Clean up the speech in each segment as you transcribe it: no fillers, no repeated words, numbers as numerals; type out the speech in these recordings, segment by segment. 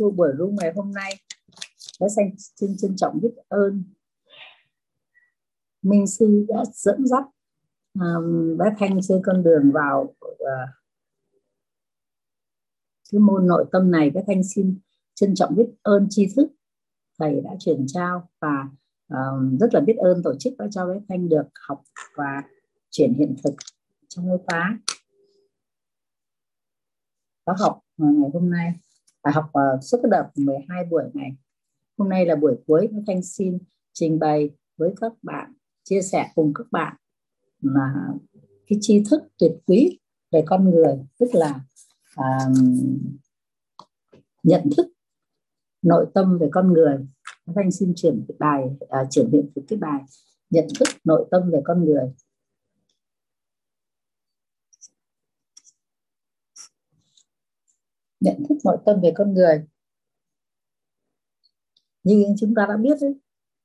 trong buổi lưu ngày hôm nay. Bác Xanh xin trân trọng biết ơn Minh Sư đã dẫn dắt bác Thanh trên con đường vào cái môn nội tâm này. Bác Thanh xin trân trọng biết ơn tri thức thầy đã chuyển trao và rất là biết ơn tổ chức đã cho bác Thanh được học và chuyển hiện thực trong ngôi khóa học ngày hôm nay. Học suốt cái đợt 12 buổi này. Hôm nay là buổi cuối, bác Thanh xin trình bày với các bạn, chia sẻ cùng các bạn mà cái tri thức tuyệt quý về con người, tức là nhận thức nội tâm về con người. Bác Thanh xin chuyển hiện thực cái bài nhận thức nội tâm về con người. Nhận thức nội tâm về con người, như chúng ta đã biết đấy,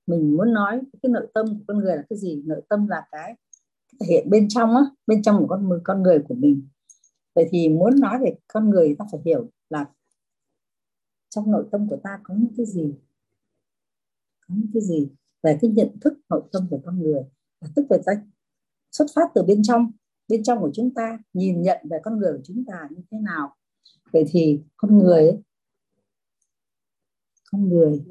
mình muốn nói cái nội tâm của con người là cái gì. Nội tâm là cái thể hiện bên trong á, bên trong của con người của mình. Vậy thì muốn nói về con người, ta phải hiểu là trong nội tâm của ta có những cái gì, có những cái gì về cái nhận thức nội tâm của con người, tức về ta xuất phát từ bên trong của chúng ta, nhìn nhận về con người của chúng ta như thế nào. Vậy thì con người con người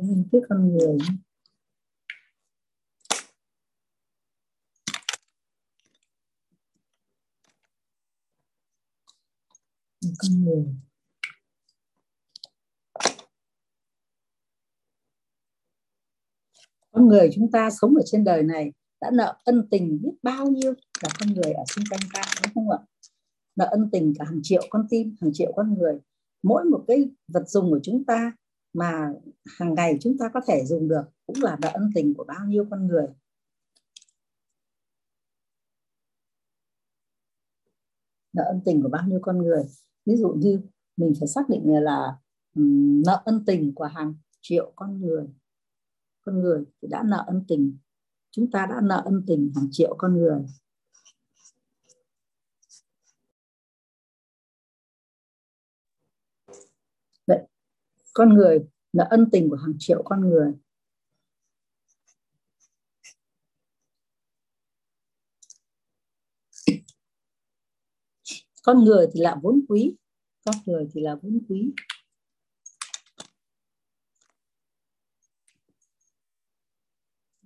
chúng ta sống ở trên đời này đã nợ ân tình biết bao nhiêu là con người ở xung quanh ta, đúng không ạ? Nợ ân tình cả hàng triệu con tim, hàng triệu con người. Mỗi một cái vật dùng của chúng ta mà hàng ngày chúng ta có thể dùng được cũng là nợ ân tình của bao nhiêu con người. Nợ ân tình của bao nhiêu con người. Ví dụ như mình phải xác định là nợ ân tình của hàng triệu con người. Con người thì đã nợ ân tình. Chúng ta đã nợ ân tình hàng triệu con người. Vậy, con người nợ ân tình của hàng triệu con người. Con người thì là vốn quý. Con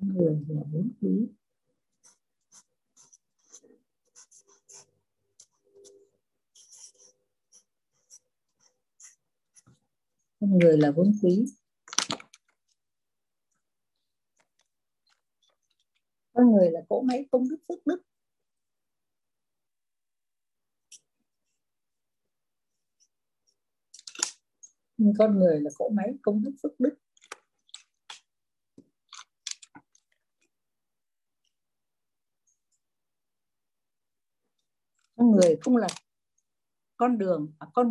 người là cỗ máy công đức phước đức. Con người không là con đường, con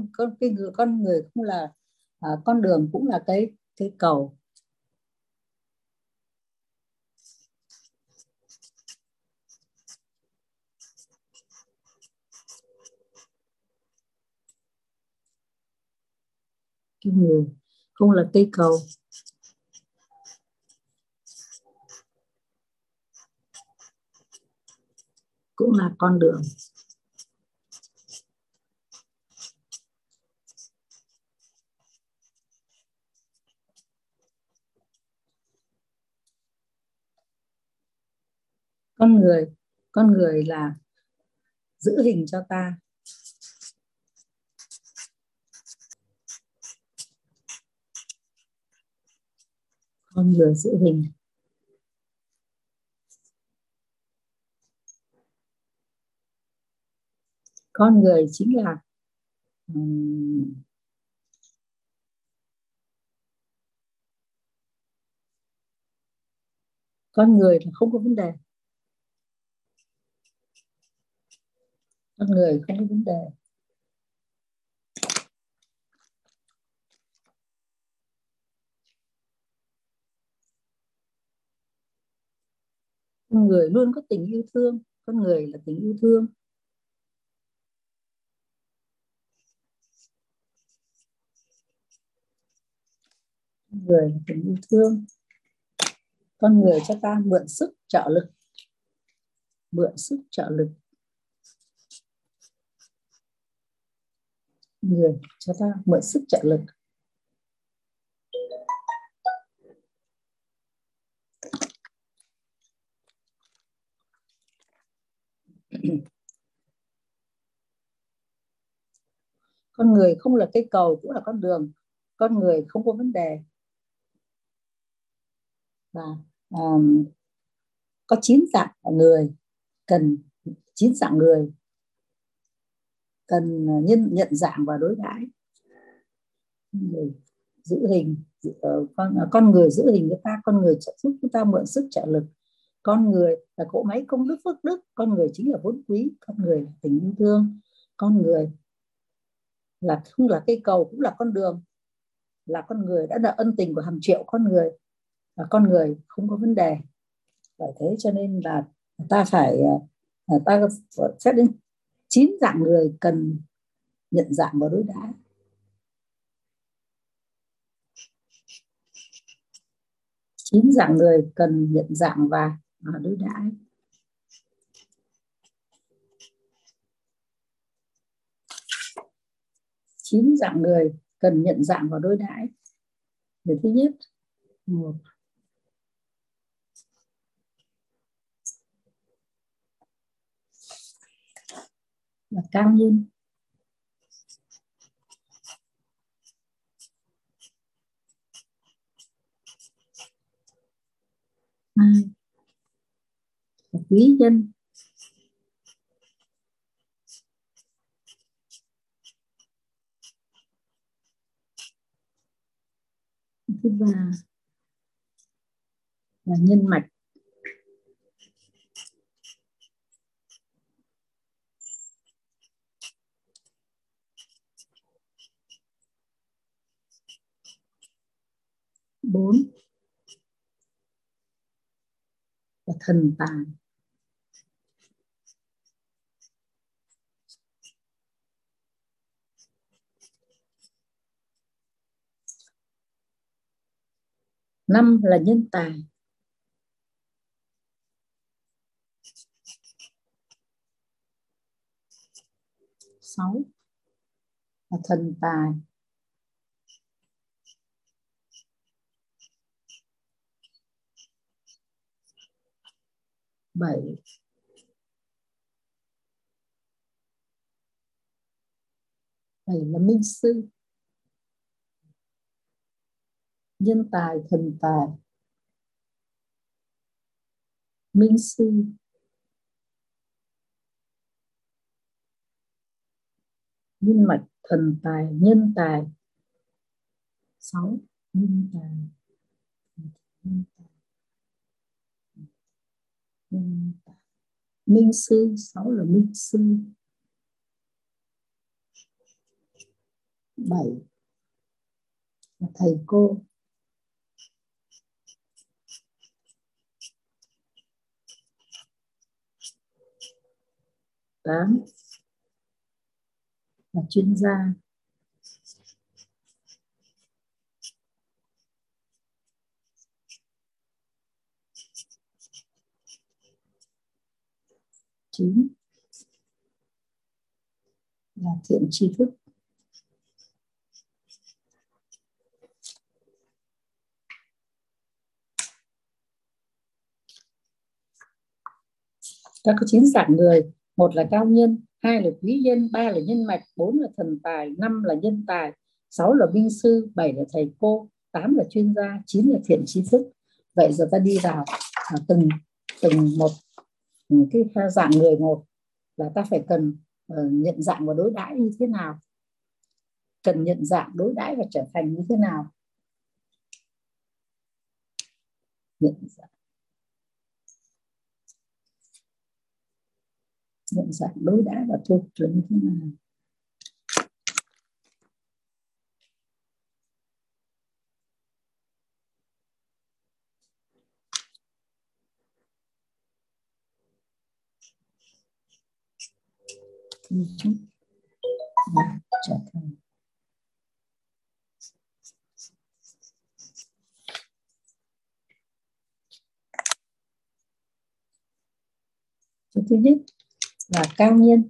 người không là con đường, cũng là cái cầu. Con người không là cây cầu. Cũng là con đường. Con người là giữ hình cho ta. Con người chính là con người là không có vấn đề. Con người luôn có tình yêu thương. Con người là tình yêu thương. người là tình yêu thương. Con người cho ta mượn sức trợ lực. Mượn sức trợ lực. Người cho ta mượn sức trợ lực. Con người không là cây cầu cũng là con đường. Con người không có vấn đề. Và có 9 dạng người cần, 9 dạng người cần nhận dạng và đối đãi. Người giữ hình, con người giữ hình người ta, con người trợ giúp chúng ta mượn sức trợ lực. Con người là cỗ máy công đức phước đức, con người chính là vốn quý, con người là tình yêu thương, con người là không là cây cầu cũng là con đường, là con người đã là ân tình của hàng triệu con người, và con người không có vấn đề. Bởi thế cho nên là ta phải xét đến 9 dạng người cần nhận dạng và đối đãi. Chín dạng người cần nhận dạng và đối đãi. Chín dạng người cần nhận dạng và đối đãi. Điều thứ nhất, một, là cao nhân. Hai, là quý nhân. Thứ ba là nhân mạch. Bốn là thần tài. Năm là nhân tài. Sáu là thần tài. Bảy là minh sư. Nhân tài, thần tài, minh sư. Nhân mạch, thần tài, nhân tài. Sáu, nhân tài. Minh sư, 6 là minh sư. 7 là thầy cô. 8 là chuyên gia. 9 là thiện tri thức. 9 dạng người, 1 là cao nhân, 2 là quý nhân, 3 là nhân mạch, 4 là thần tài, 5 là nhân tài, 6 là minh sư, 7 là thầy cô, 8 là chuyên gia, 9 là thiện tri thức. Vậy giờ ta đi vào từng một. Cái dạng người một là ta phải cần nhận dạng và đối đãi như thế nào, cần nhận dạng đối đãi và trở thành như thế nào. Nhận dạng đối đãi và tu trở như thế nào. Trở thành thứ nhất là cao nhân.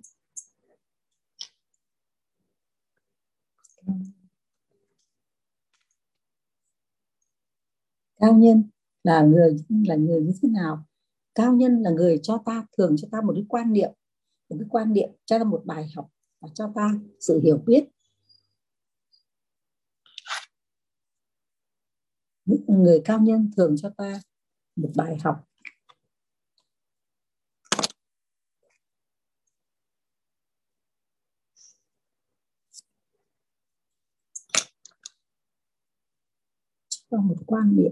Cao nhân là người như thế nào? Cao nhân là người thường cho ta một cái quan niệm, cho ta một bài học và cho ta sự hiểu biết. Những người cao nhân thường cho ta một bài học. Cho một quan niệm.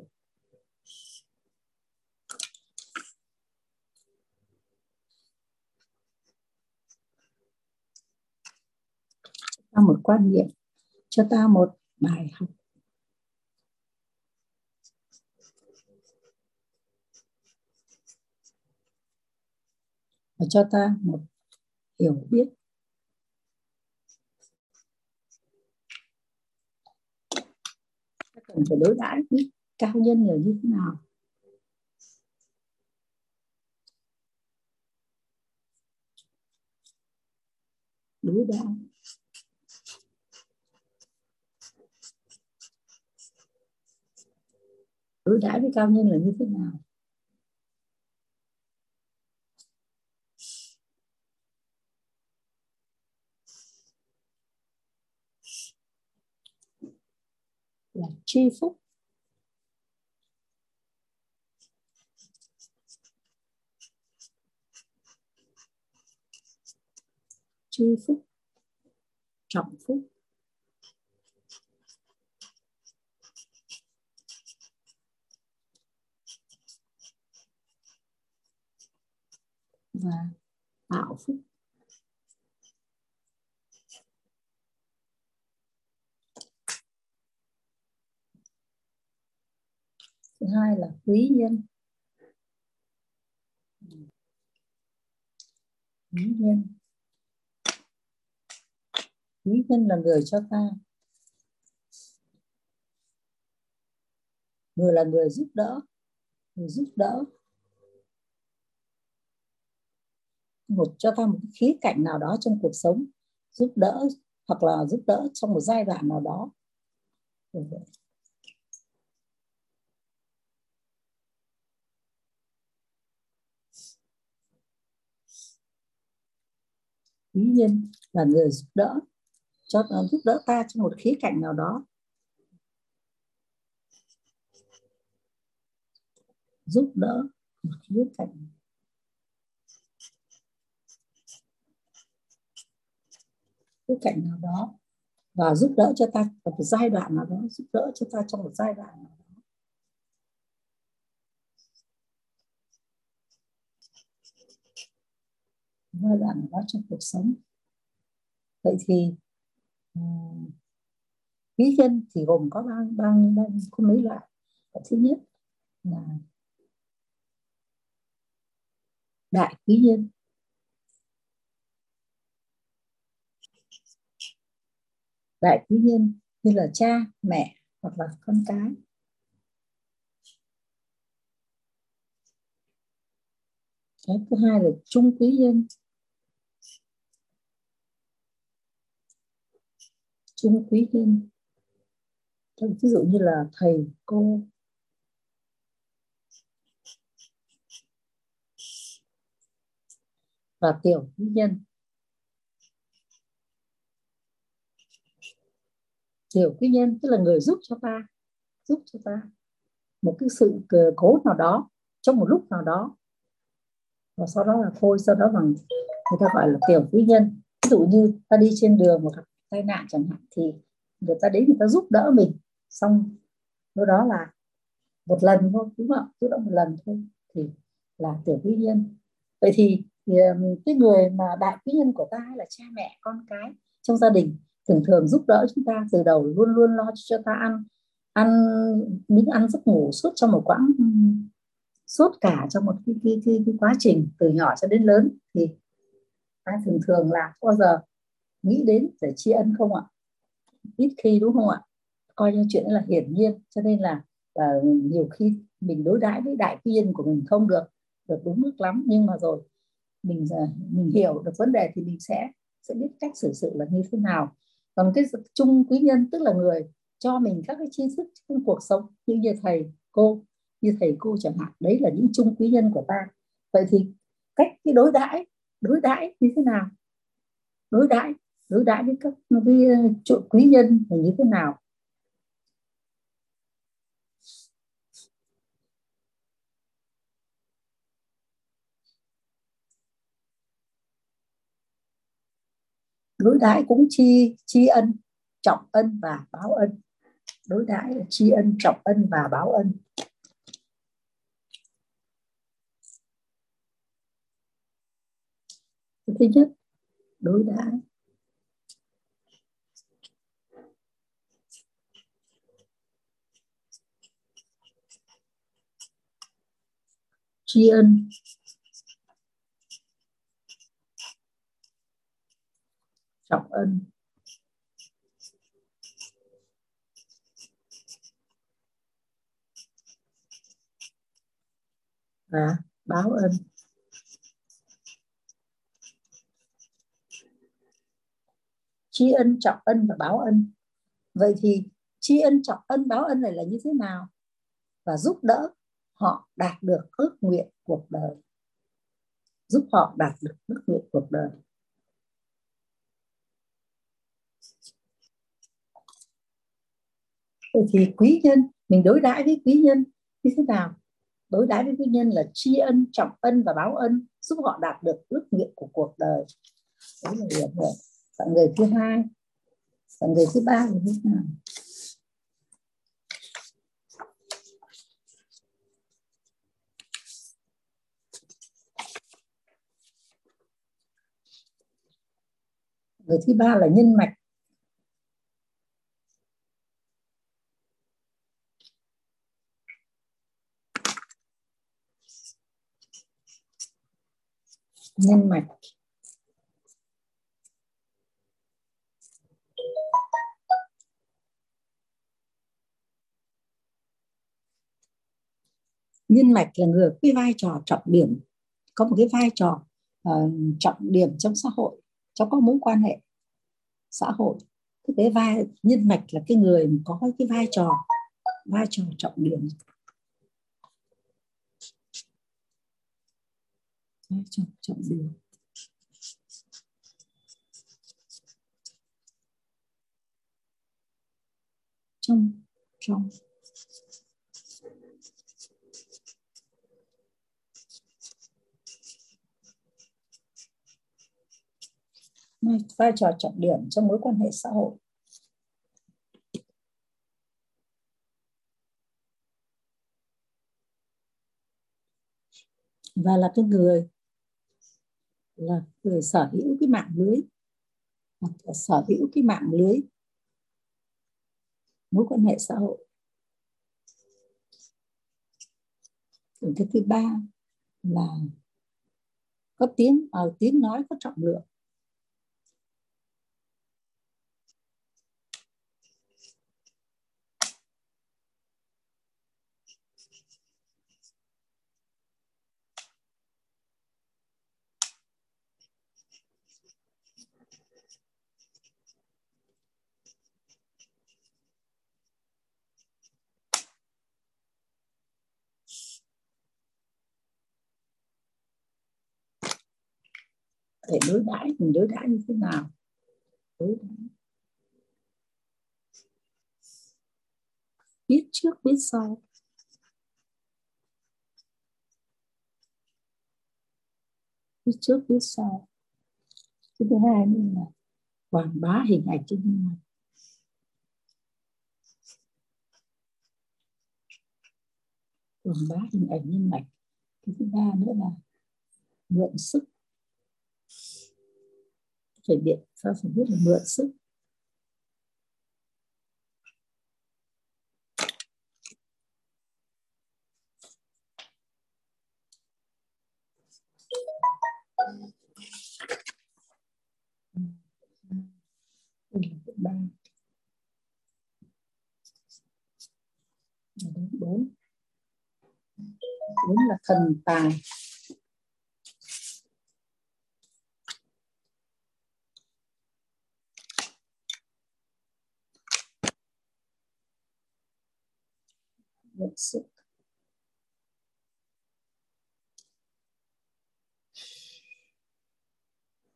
Cho một quan niệm, cho ta một bài học. Và cho ta một hiểu biết. Ta cần phải đối đãi với cao nhân là như thế nào? Đối đãi. Đối đãi với cao nhân là như thế nào? Là tri phúc. Tri phúc, trọng phúc. Và tạo phúc. Thứ hai là quý nhân. Quý nhân là người cho ta, người là người giúp đỡ, cho ta một khía cạnh nào đó trong cuộc sống, giúp đỡ hoặc là giúp đỡ trong một giai đoạn nào đó. Quý nhân là người giúp đỡ, ta trong một khía cạnh nào đó, giúp đỡ một khía cạnh. Nào đó và giúp đỡ cho ta ở một giai đoạn nào đó, giúp đỡ cho ta trong một giai đoạn nào đó. Giai đoạn nào đó trong cuộc sống. Vậy thì quý nhân thì gồm có mấy loại. Thứ nhất là đại quý nhân. Đại quý nhân như là cha, mẹ hoặc là con cái. Cái thứ hai là trung quý nhân. Ví dụ như là thầy, cô. Và tiểu quý nhân. Tiểu quý nhân tức là người giúp cho ta một cái sự cố nào đó trong một lúc nào đó, và sau đó là thôi, sau đó là người ta gọi là tiểu quý nhân. Ví dụ như ta đi trên đường một tai nạn chẳng hạn, thì người ta đến người ta giúp đỡ mình, xong lúc đó là một lần thôi, đúng không? Giúp đỡ một lần thôi thì là tiểu quý nhân. Vậy thì cái người mà đại quý nhân của ta hay là cha mẹ, con cái trong gia đình, thường giúp đỡ chúng ta từ đầu, luôn lo cho ta ăn giấc ngủ suốt trong một quãng, suốt cả trong một cái quá trình từ nhỏ cho đến lớn, thì ta thường là bao giờ nghĩ đến để tri ân không ạ? Ít khi, đúng không ạ? Coi như chuyện là hiển nhiên, cho nên là nhiều khi mình đối đãi với đại quý nhân của mình không được đúng mức lắm, nhưng mà rồi mình hiểu được vấn đề thì mình sẽ biết cách xử sự là như thế nào. Còn cái chung quý nhân tức là người cho mình các cái tri thức trong cuộc sống, như thầy cô chẳng hạn, đấy là những chung quý nhân của ta. Vậy thì cách cái đối đãi như thế nào, đối đãi với các cái quý nhân là như thế nào? Đối đãi cũng tri ân, trọng ân và báo ân. Đối đãi là tri ân, trọng ân và báo ân. Thứ nhất, đối đãi. Tri ân. Trọng ân. Và báo ân. Tri ân, trọng ân và báo ân. Vậy thì tri ân, trọng ân, báo ân này là như thế nào? Và giúp đỡ họ đạt được ước nguyện cuộc đời. Giúp họ đạt được ước nguyện cuộc đời. Thì quý nhân, mình đối đãi với quý nhân như thế nào? Đối đãi với quý nhân là tri ân, trọng ân và báo ân, giúp họ đạt được ước nguyện của cuộc đời. Đấy là điểm rồi. Bạn người thứ hai, bạn người thứ ba như thế nào? Người thứ ba là nhân mạch. Nhân mạch. Nhân mạch là người cái vai trò trọng điểm, có một cái vai trò trọng điểm trong xã hội, trong các mối quan hệ xã hội. Cái vai nhân mạch là cái người có cái vai trò trọng điểm. Trọng điểm. Vai trò trọng điểm trong mối quan hệ xã hội. Và là cái người sở hữu cái mạng lưới, hoặc là sở hữu cái mạng lưới mối quan hệ xã hội. Điểm thứ ba là có tiếng nói có trọng lượng. Để đối đãi như thế nào? Biết trước biết sau. Cái thứ hai là quảng bá hình ảnh trên nhân mạch. Quảng bá hình ảnh nhân mạch. Cái thứ ba nữa là mượn sức. Phải biết là mượn sức. Bốn là thần tài. nhận sự.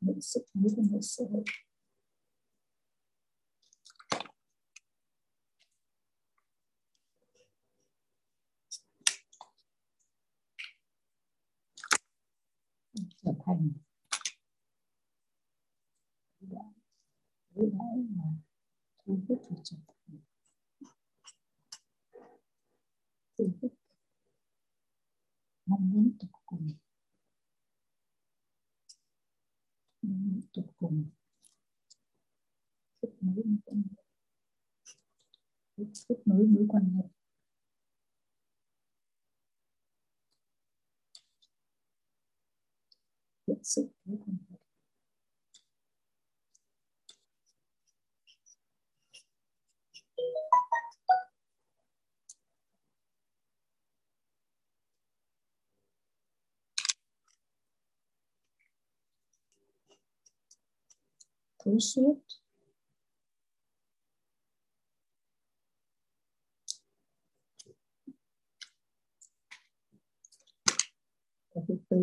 Nhận sự mới là nhận sự. Trở thành cái mà thu hút và trở thành thu hút mong muốn tục cùng kết nối mối quan hệ. Nhận sự mối quan hệ. Thấu suốt. Cái thứ tư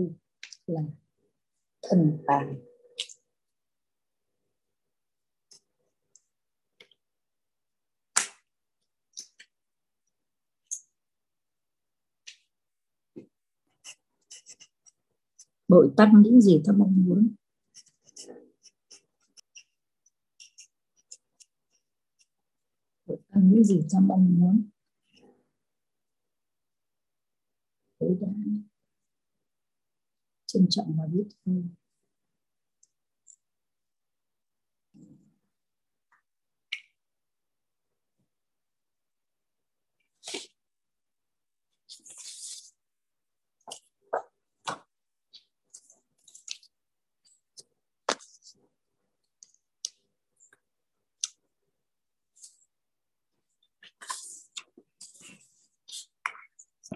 là thần tài. Bội tăng những gì ta mong muốn. Bội tăng những gì ta mong muốn. Tối đa, trân trọng và biết ơn.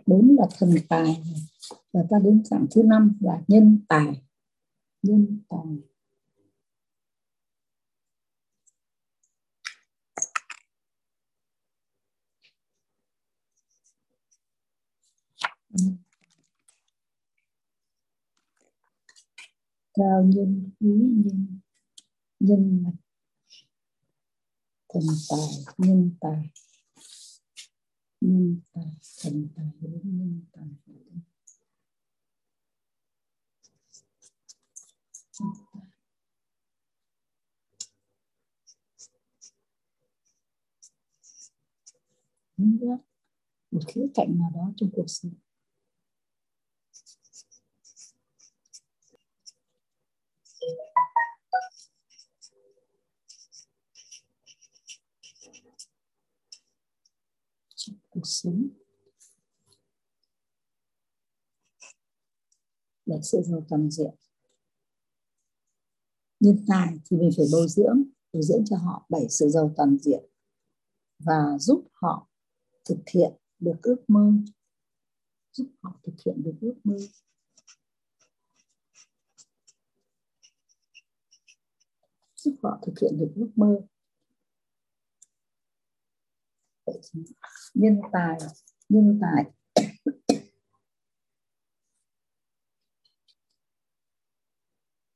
Bốn là thần tài, và ta đến dạng thứ năm là nhân tài. Nhân tài. Cao nhân quý nhân mạch. Thần tài, nhân tài. Nhân tài, thần tài, nhân tài. Một khía cạnh nào đó trong cuộc sống. Cuộc sống là sự giàu toàn diện. Nhân tài thì mình phải bồi dưỡng cho họ 7 sự giàu toàn diện và giúp họ thực hiện được ước mơ, Nhân tài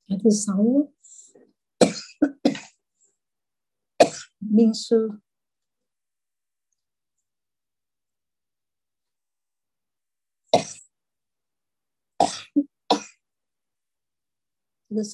cái thứ 6 minh sư. Minh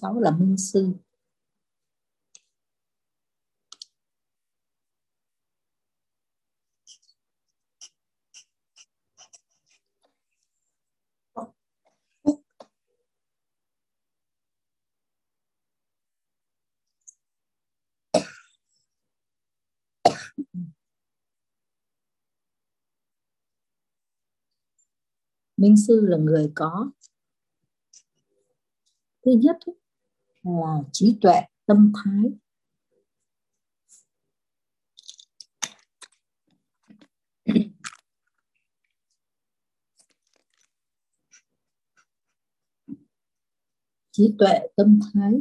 sư là người có thứ nhất là trí tuệ, tâm thái. Trí tuệ, tâm thái,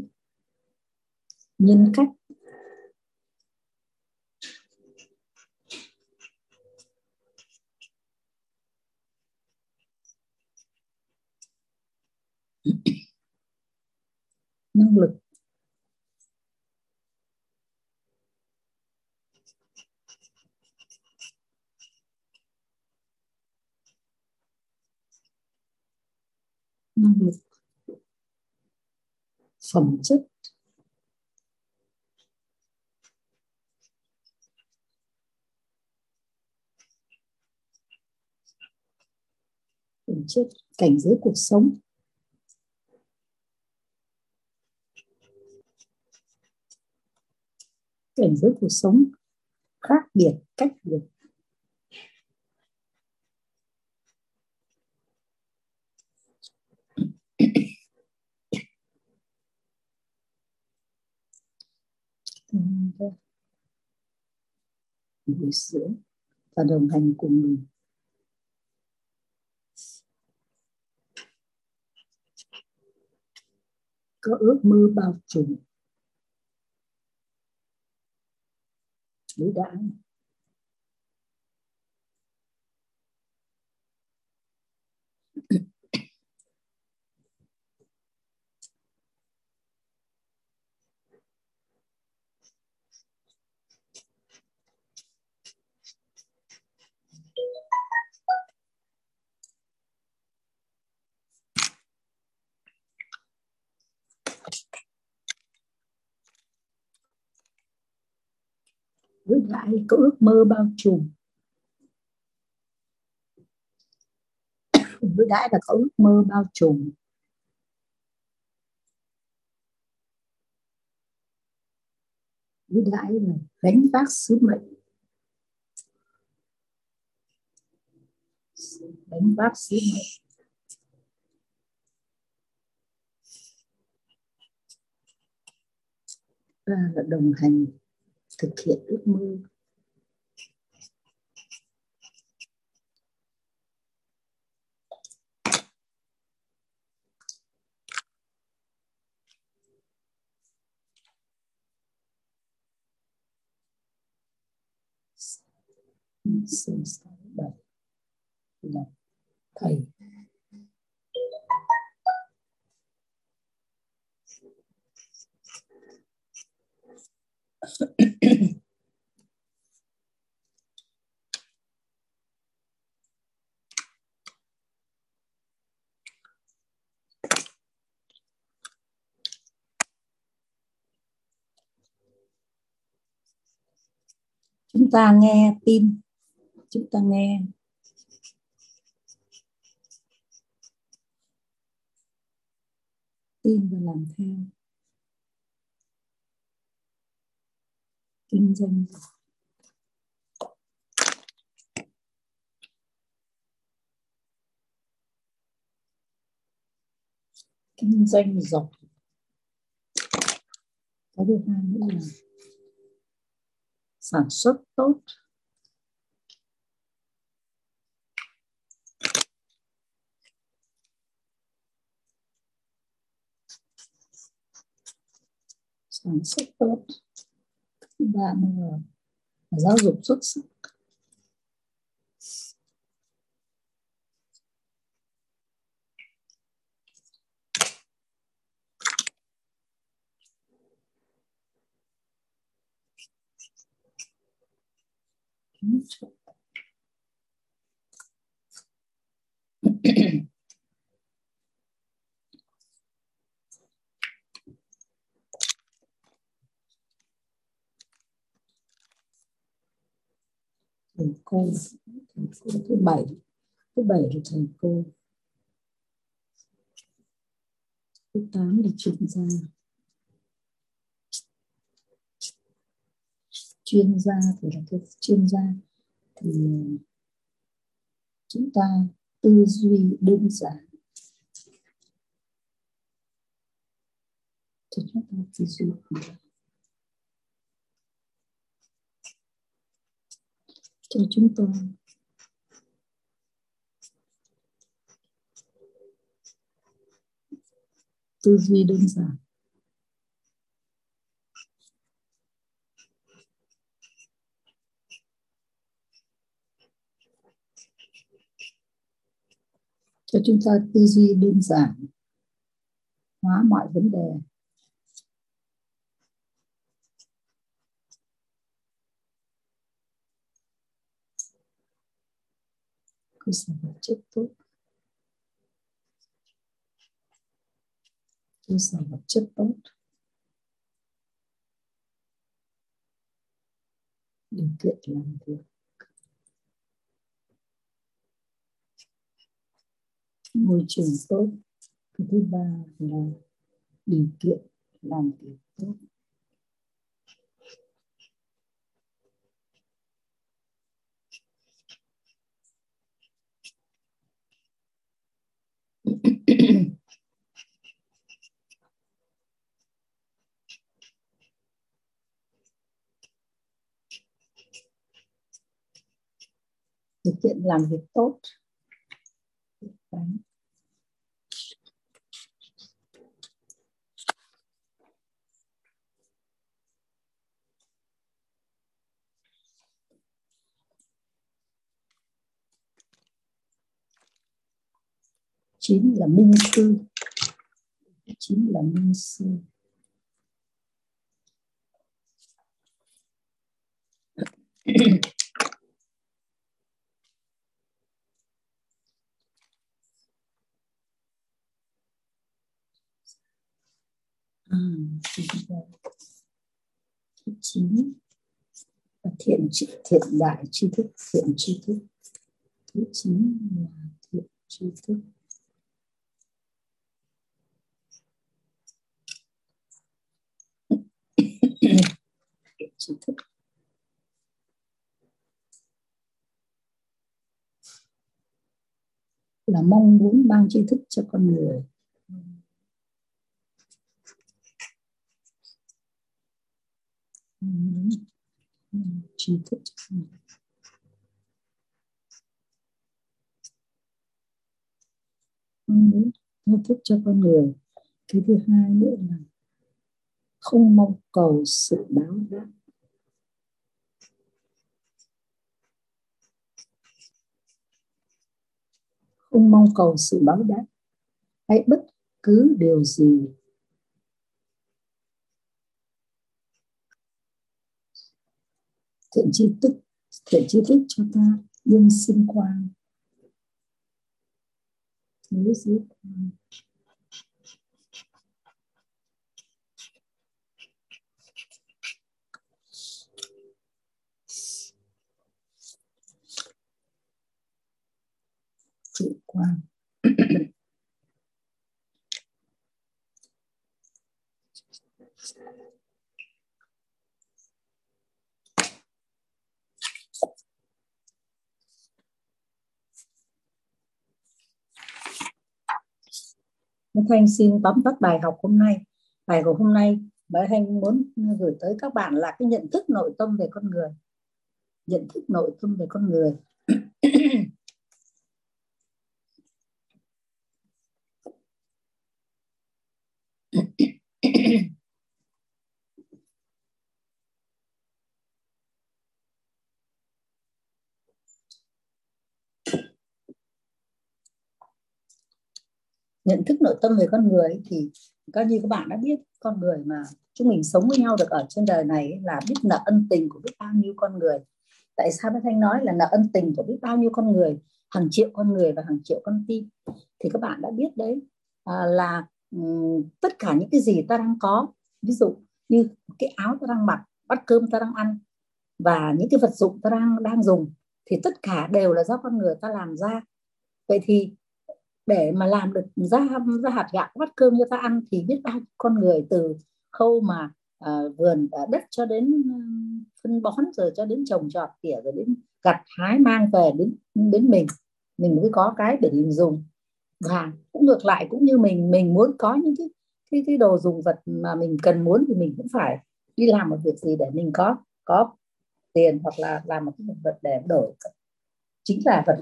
nhân cách. năng lực. Năng lực, phẩm chất, cảnh giới cuộc sống, cảnh giới cuộc sống khác biệt, cách biệt, buổi sữa và đồng hành cùng mình. Có ước mơ bao trùm, đối đãi, đối đãi có ước mơ bao trùm. Đối đãi là có ước mơ bao trùm. Đối đãi là gánh vác sứ mệnh, gánh vác sứ mệnh. Và là đồng hành thực hiện ước mơ. Thầy chúng ta nghe tin, chúng ta nghe tin và làm theo. Kinh doanh, kinh doanh giỏi. Cái thứ hai nữa là sản xuất tốt, sản xuất tốt. Bạn giáo dục xuất sắc, thầy cô thứ bảy là thầy cô, thứ 8 là chuyên gia thì là cái chuyên gia thì chúng ta tư duy đơn giản, thì chúng ta tư duy cho chúng ta tư duy đơn giản. Cho chúng ta tư duy đơn giản hóa mọi vấn đề. Cứ sống chết tốt, cứ sống chết tốt, điều kiện làm việc. Môi trường tốt. Cái thứ ba là điều kiện làm việc tốt. Điều kiện làm việc tốt. Chín là minh sư. Chín là minh sư. Chín là thiện đại tri thức, thiện tri thức. Thứ chín là thiện tri thức. Thiện tri thức. Là mong muốn mang tri thức cho con người. Tri thức. Mong muốn tri thức cho con người. Cái thứ hai nữa là không mong cầu sự báo đáp. Không mong cầu sự báo đáp hay bất cứ điều gì. Thiện tri thức cho ta nhân sinh quan, thế giới quan. Tự quan. Thanh xin tóm tắt bài học hôm nay. Bài của hôm nay bởi Thanh muốn gửi tới các bạn là cái nhận thức nội tâm về con người. Nhận thức nội tâm về con người. Nhận thức nội tâm về con người thì như các bạn đã biết, con người mà chúng mình sống với nhau được ở trên đời này là biết nợ ân tình của biết bao nhiêu con người. Tại sao bác Thanh nói là nợ ân tình của biết bao nhiêu con người, hàng triệu con người và hàng triệu con tim? Thì các bạn đã biết đấy, là tất cả những cái gì ta đang có, ví dụ như cái áo ta đang mặc, bát cơm ta đang ăn và những cái vật dụng ta đang dùng, thì tất cả đều là do con người ta làm ra. Vậy thì để mà làm được ra hạt gạo bát cơm cho ta ăn thì biết bao con người, từ khâu mà vườn đất cho đến phân bón, rồi cho đến trồng trọt tỉa, rồi đến gặt hái mang về đến mình mới có cái để mình dùng. Và cũng ngược lại, cũng như mình muốn có những cái đồ dùng vật mà mình cần muốn thì mình cũng phải đi làm một việc gì để mình có tiền, hoặc là làm một cái vật để đổi, chính là vật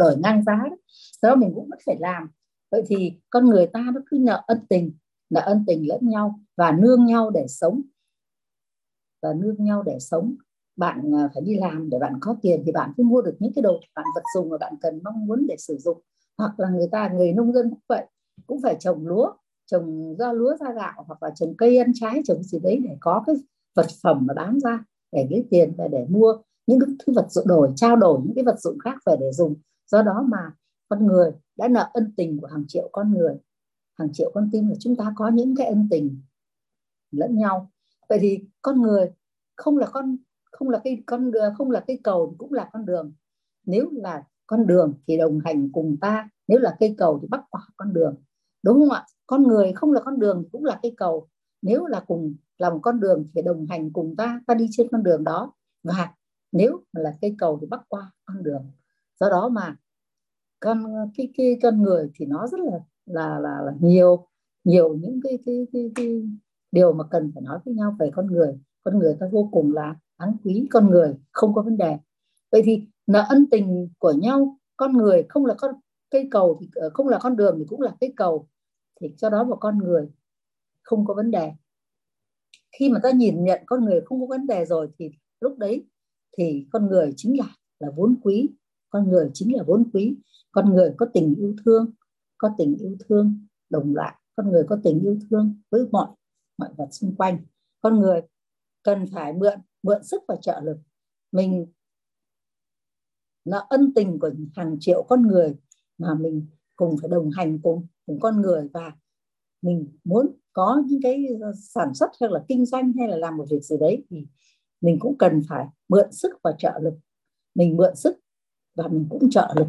đổi ngang giá đó. Đó mình cũng vẫn phải làm. Vậy thì con người ta nó cứ nợ ân tình lẫn nhau và nương nhau để sống. Bạn phải đi làm để bạn có tiền thì bạn cứ mua được những cái đồ bạn vật dùng mà bạn cần mong muốn để sử dụng. Hoặc là người nông dân cũng vậy, cũng phải trồng lúa trồng ra lúa ra gạo hoặc là trồng cây ăn trái, trồng gì đấy để có cái vật phẩm mà bán ra để lấy tiền và để mua những thứ vật dụng, đổi trao đổi những cái vật dụng khác về để dùng. Do đó mà con người đã nợ ân tình của hàng triệu con người, hàng triệu con tim, là chúng ta có những cái ân tình lẫn nhau. Vậy thì con người không là cây cầu cũng là con đường. Nếu là con đường thì đồng hành cùng ta, nếu là cây cầu thì bắt quả con đường, đúng không ạ? Con người không là con đường cũng là cây cầu, nếu là cùng làm con đường thì đồng hành cùng ta, ta đi trên con đường đó, và nếu là cây cầu thì bắt qua con đường. Do đó mà con người thì nó rất là nhiều những cái điều mà cần phải nói với nhau về con người. Con người ta vô cùng là đáng quý, con người không có vấn đề. Vậy thì là ân tình của nhau, con người không là con cây cầu, không là con đường thì cũng là cây cầu, thì cho đó mà con người không có vấn đề. Khi mà ta nhìn nhận con người không có vấn đề rồi thì lúc đấy thì con người chính là vốn quý, con người chính là vốn quý. Con người có tình yêu thương, có tình yêu thương đồng loại, con người có tình yêu thương với mọi vật xung quanh. Con người cần phải mượn sức và trợ lực. Mình là ân tình của hàng triệu con người mà mình cùng phải đồng hành cùng con người, và mình muốn có những cái sản xuất hay là kinh doanh hay là làm một việc gì đấy thì mình cũng cần phải mượn sức và trợ lực. Mình mượn sức và mình cũng trợ lực.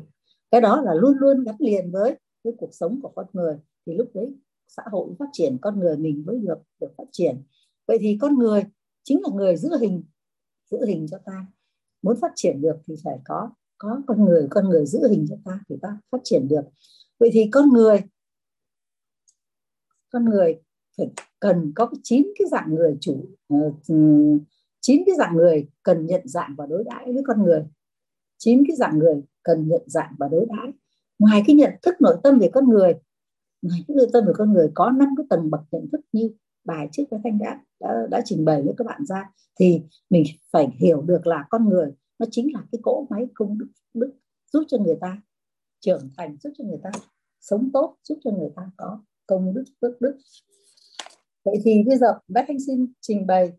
Cái đó là luôn luôn gắn liền với cuộc sống của con người, thì lúc đấy xã hội phát triển, con người mình mới được phát triển. Vậy thì con người chính là người giữ hình cho ta. Muốn phát triển được thì phải có con người giữ hình cho ta thì ta phát triển được. Vậy thì con người phải cần có 9 cái dạng người cần nhận dạng và đối đãi với con người. 9 cái dạng người cần nhận dạng và đối đãi. Ngoài cái nhận thức nội tâm về con người, có 5 cái tầng bậc nhận thức như bài trước với Thanh đã trình bày với các bạn ra, thì mình phải hiểu được là con người nó chính là cái cỗ máy công đức giúp cho người ta trưởng thành, giúp cho người ta sống tốt, giúp cho người ta có công đức phước đức. Vậy thì bây giờ bác Thanh xin trình bày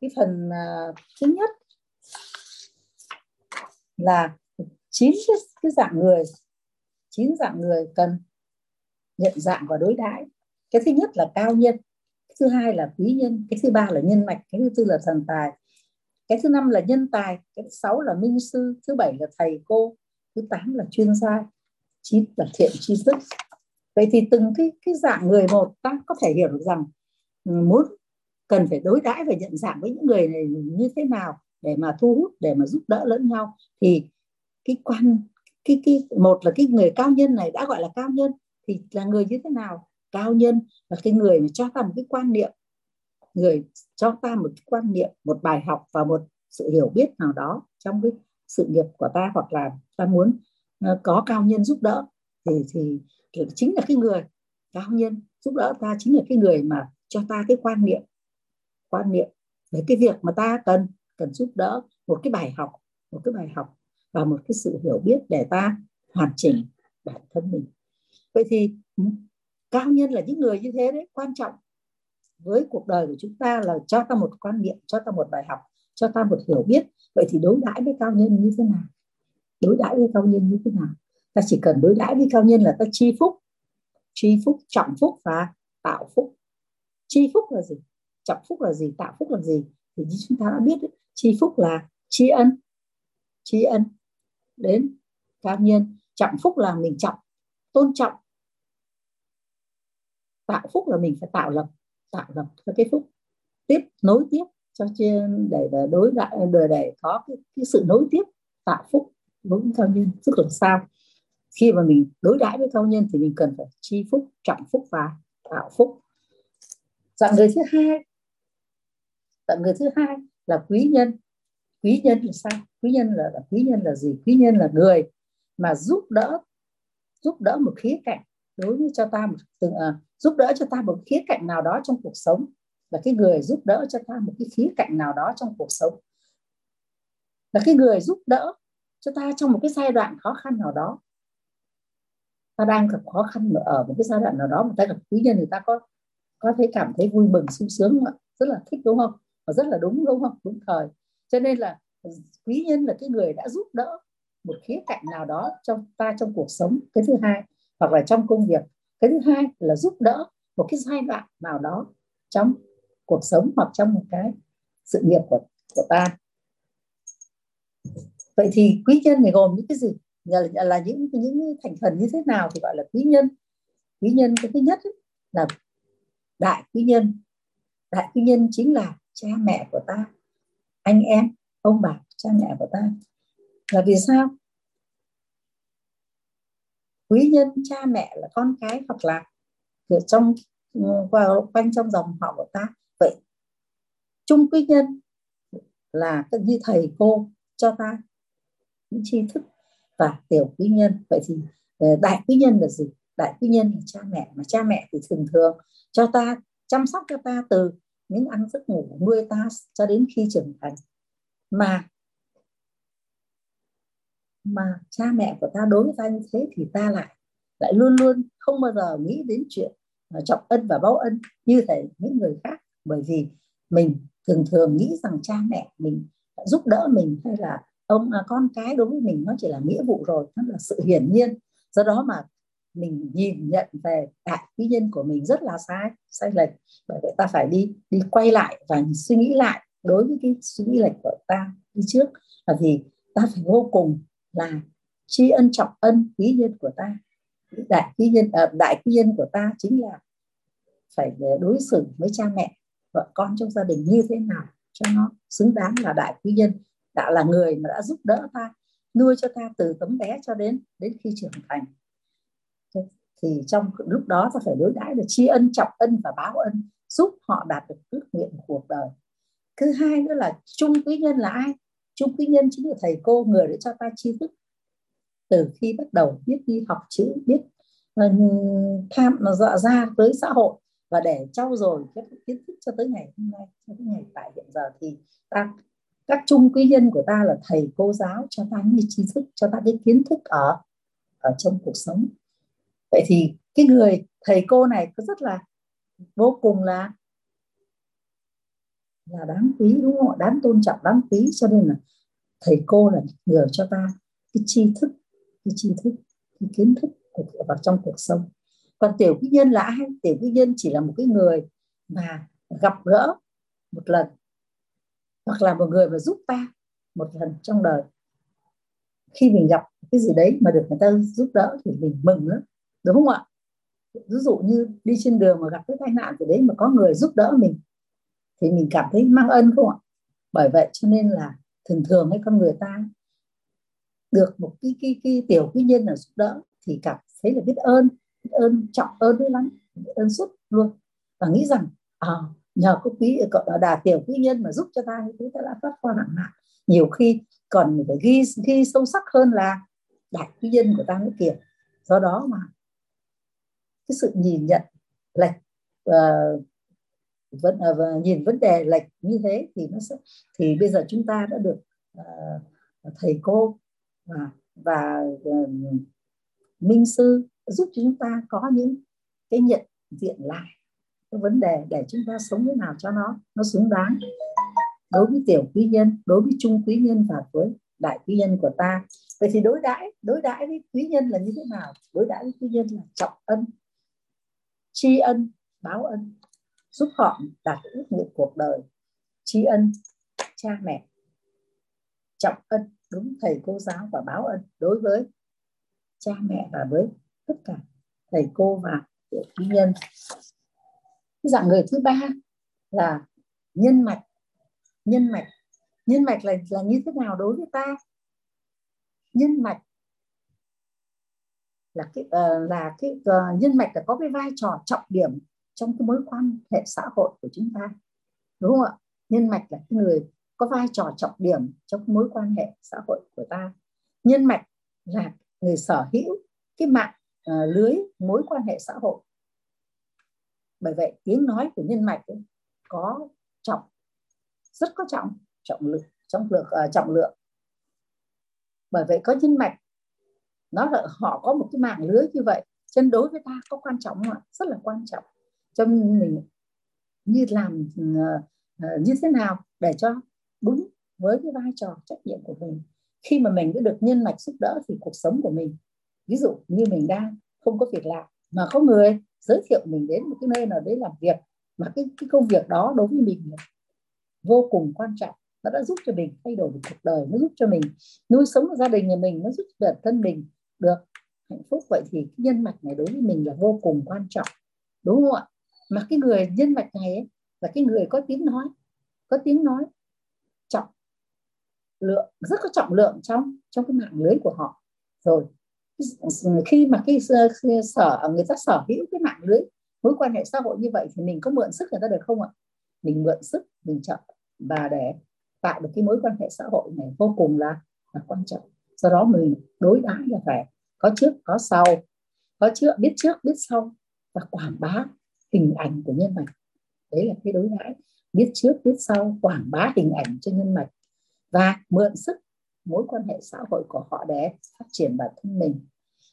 cái phần thứ nhất là 9 cái dạng người, 9 dạng người cần nhận dạng và đối đãi. Cái thứ nhất là cao nhân, cái thứ hai là quý nhân, cái thứ ba là nhân mạch, cái thứ tư là thần tài, cái thứ năm là nhân tài, cái thứ sáu là minh sư, thứ bảy là thầy cô, thứ tám là chuyên gia, 9 là thiện tri thức. Vậy thì từng cái dạng người một, ta có thể hiểu được rằng muốn cần phải đối đãi và nhận dạng với những người này như thế nào để mà thu hút, để mà giúp đỡ lẫn nhau. Thì một là cái người cao nhân này đã gọi là cao nhân thì là người như thế nào? Cao nhân là cái người mà cho ta một cái quan niệm, một bài học và một sự hiểu biết nào đó trong cái sự nghiệp của ta, hoặc là ta muốn có cao nhân giúp đỡ thì chính là cái người cao nhân giúp đỡ ta, chính là cái người mà cho ta cái quan niệm về cái việc mà ta cần giúp đỡ, một cái bài học và một cái sự hiểu biết để ta hoàn chỉnh bản thân mình. Vậy thì cao nhân là những người như thế đấy, quan trọng với cuộc đời của chúng ta là cho ta một quan niệm, cho ta một bài học, cho ta một hiểu biết. Vậy thì đối đãi với cao nhân như thế nào? Ta chỉ cần đối đãi với cao nhân là ta tri phúc, trọng phúc và tạo phúc. Tri phúc là gì? Trọng phúc là gì? Tạo phúc là gì? Thì như chúng ta đã biết, tri phúc là tri ân đến cao nhân, trọng phúc là mình tôn trọng, tạo phúc là mình phải tạo lập cho cái phúc, nối tiếp cho trên để đối đại đời để có cái sự nối tiếp tạo phúc với cao nhân. Tức là sao? Khi mà mình đối đãi với cao nhân thì mình cần phải tri phúc, trọng phúc và tạo phúc. Dạng người thứ hai là quý nhân. Quý nhân là sao? Quý nhân là gì? Quý nhân là người mà giúp đỡ một khía cạnh, giúp đỡ cho ta một khía cạnh nào đó trong cuộc sống, là cái người giúp đỡ cho ta một cái khía cạnh nào đó trong cuộc sống, là cái người giúp đỡ cho ta trong một cái giai đoạn khó khăn nào đó. ta đang gặp khó khăn ở một cái giai đoạn nào đó mà ta gặp quý nhân, người ta có thấy cảm thấy vui mừng sung sướng, rất là thích đúng không, và rất là đúng đúng không, đúng thời. Cho nên là quý nhân là cái người đã giúp đỡ một khía cạnh nào đó trong ta, trong cuộc sống, cái thứ hai, hoặc là trong công việc. Cái thứ hai là giúp đỡ một cái giai đoạn nào đó trong cuộc sống hoặc trong một cái sự nghiệp của ta. Vậy thì quý nhân thì gồm những cái gì? Là những thành phần như thế nào thì gọi là quý nhân? Quý nhân cái thứ nhất là đại quý nhân. Đại quý nhân chính là cha mẹ của ta, anh em, ông bà, cha mẹ của ta. Là vì sao? Quý nhân cha mẹ là con cái hoặc là trong quanh trong dòng họ của ta. Vậy chung quý nhân là như thầy cô cho ta những tri thức, và tiểu quý nhân. Vậy thì đại quý nhân là gì? Đại quý nhân là cha mẹ, mà cha mẹ thì thường thường cho ta, chăm sóc cho ta từ những ăn giấc ngủ, nuôi ta cho đến khi trưởng thành. Mà cha mẹ của ta đối với ta như thế thì ta lại luôn luôn không bao giờ nghĩ đến chuyện trọng ân và báo ân như thế những người khác, bởi vì mình thường thường nghĩ rằng cha mẹ mình giúp đỡ mình hay là con cái đối với mình nó chỉ là nghĩa vụ rồi, nó là sự hiển nhiên. Do đó mà mình nhìn nhận về đại quý nhân của mình rất là sai lệch. Bởi vậy ta phải đi quay lại và suy nghĩ lại đối với cái suy nghĩ lệch của ta đi trước, là vì ta phải vô cùng là tri ân, trọng ân quý nhân của ta. Đại quý nhân của ta chính là phải đối xử với cha mẹ, vợ con trong gia đình như thế nào cho nó xứng đáng là đại quý nhân, đã là người mà đã giúp đỡ ta, nuôi cho ta từ tấm bé cho đến khi trưởng thành. Thì trong lúc đó ta phải đối đãi được tri ân, trọng ân và báo ân, giúp họ đạt được ước nguyện của cuộc đời. Thứ hai nữa là chung quý nhân là ai? Chung quý nhân chính là thầy cô, người để cho ta tri thức từ khi bắt đầu biết đi học chữ, biết tham dọa ra tới xã hội, và để trau dồi các kiến thức cho tới ngày hôm nay, cho tới ngày tại hiện giờ. Thì các chung quý nhân của ta là thầy cô giáo cho ta những tri thức, cho ta những kiến thức ở trong cuộc sống. Vậy thì cái người thầy cô này có rất là vô cùng là đáng quý, đúng không? Đáng tôn trọng, đáng quý. Cho nên là thầy cô là người cho ta cái tri thức, cái kiến thức vào trong cuộc sống. Còn tiểu quý nhân là ai? Tiểu quý nhân chỉ là một cái người mà gặp gỡ một lần, hoặc là một người mà giúp ta một lần trong đời. Khi mình gặp cái gì đấy mà được người ta giúp đỡ thì mình mừng lắm, đúng không ạ? Ví dụ như đi trên đường mà gặp cái tai nạn gì đấy mà có người giúp đỡ mình thì mình cảm thấy mang ơn, không ạ? Bởi vậy cho nên là thường thường ấy, con người ta được một cái tiểu quý nhân là giúp đỡ thì cảm thấy là biết ơn, trọng ơn đấy lắm, biết ơn suốt luôn, và nghĩ rằng nhờ có quý cậu đà tiểu quý nhân mà giúp cho ta như thế, ta đã thoát qua nạn. Nhiều khi còn mình phải ghi sâu sắc hơn là đại quý nhân của ta mới kịp. Do đó mà cái sự nhìn nhận lệch, nhìn vấn đề lệch như thế thì thì bây giờ chúng ta đã được thầy cô và minh sư giúp cho chúng ta có những cái nhận diện lại cái vấn đề để chúng ta sống thế nào cho nó xứng đáng đối với tiểu quý nhân, đối với trung quý nhân và với đại quý nhân của ta. Vậy thì đối đãi với quý nhân là như thế nào? Đối đãi với quý nhân là trọng ân, tri ân, báo ân, giúp họ đạt được ước nguyện cuộc đời. Tri ân cha mẹ, trọng ân đúng thầy cô giáo, và báo ân đối với cha mẹ và với tất cả thầy cô và tiểu quý nhân. Cái dạng người thứ ba là nhân mạch. Nhân mạch là như thế nào đối với ta? Nhân mạch là nhân mạch là có cái vai trò trọng điểm trong cái mối quan hệ xã hội của chúng ta, đúng không ạ? Nhân mạch là cái người có vai trò trọng điểm trong mối quan hệ xã hội của ta. Nhân mạch là người sở hữu cái mạng lưới mối quan hệ xã hội. Bởi vậy tiếng nói của nhân mạch ấy có trọng, rất có trọng lượng. Bởi vậy có nhân mạch nó là họ có một cái mạng lưới như vậy. Cho nên đối với ta có quan trọng không ạ? Rất là quan trọng. Cho mình như làm như thế nào để cho đúng với cái vai trò trách nhiệm của mình. Khi mà mình đã được nhân mạch giúp đỡ thì cuộc sống của mình, ví dụ như mình đang không có việc làm mà có người giới thiệu mình đến một cái nơi nào đấy làm việc, mà cái công việc đó đối với mình vô cùng quan trọng. Nó đã giúp cho mình thay đổi được cuộc đời, nó giúp cho mình nuôi sống gia đình nhà mình, nó giúp cho bản thân mình được hạnh phúc. Vậy thì cái nhân mạch này đối với mình là vô cùng quan trọng, đúng không ạ? Mà cái người nhân mạch này ấy, là cái người có tiếng nói trọng lượng, rất có trọng lượng trong cái mạng lưới của họ. Rồi khi mà người ta sở hữu cái mạng lưới mối quan hệ xã hội như vậy thì mình có mượn sức người ta được không ạ? Mình mượn sức, mình trợ và để tạo được cái mối quan hệ xã hội này vô cùng là quan trọng. Do đó mình đối đãi là phải có trước có sau, có trước biết sau và quảng bá hình ảnh của nhân mạch. Đấy là cái đối đãi biết trước biết sau, quảng bá hình ảnh cho nhân mạch và mượn sức mối quan hệ xã hội của họ để phát triển bản thân mình.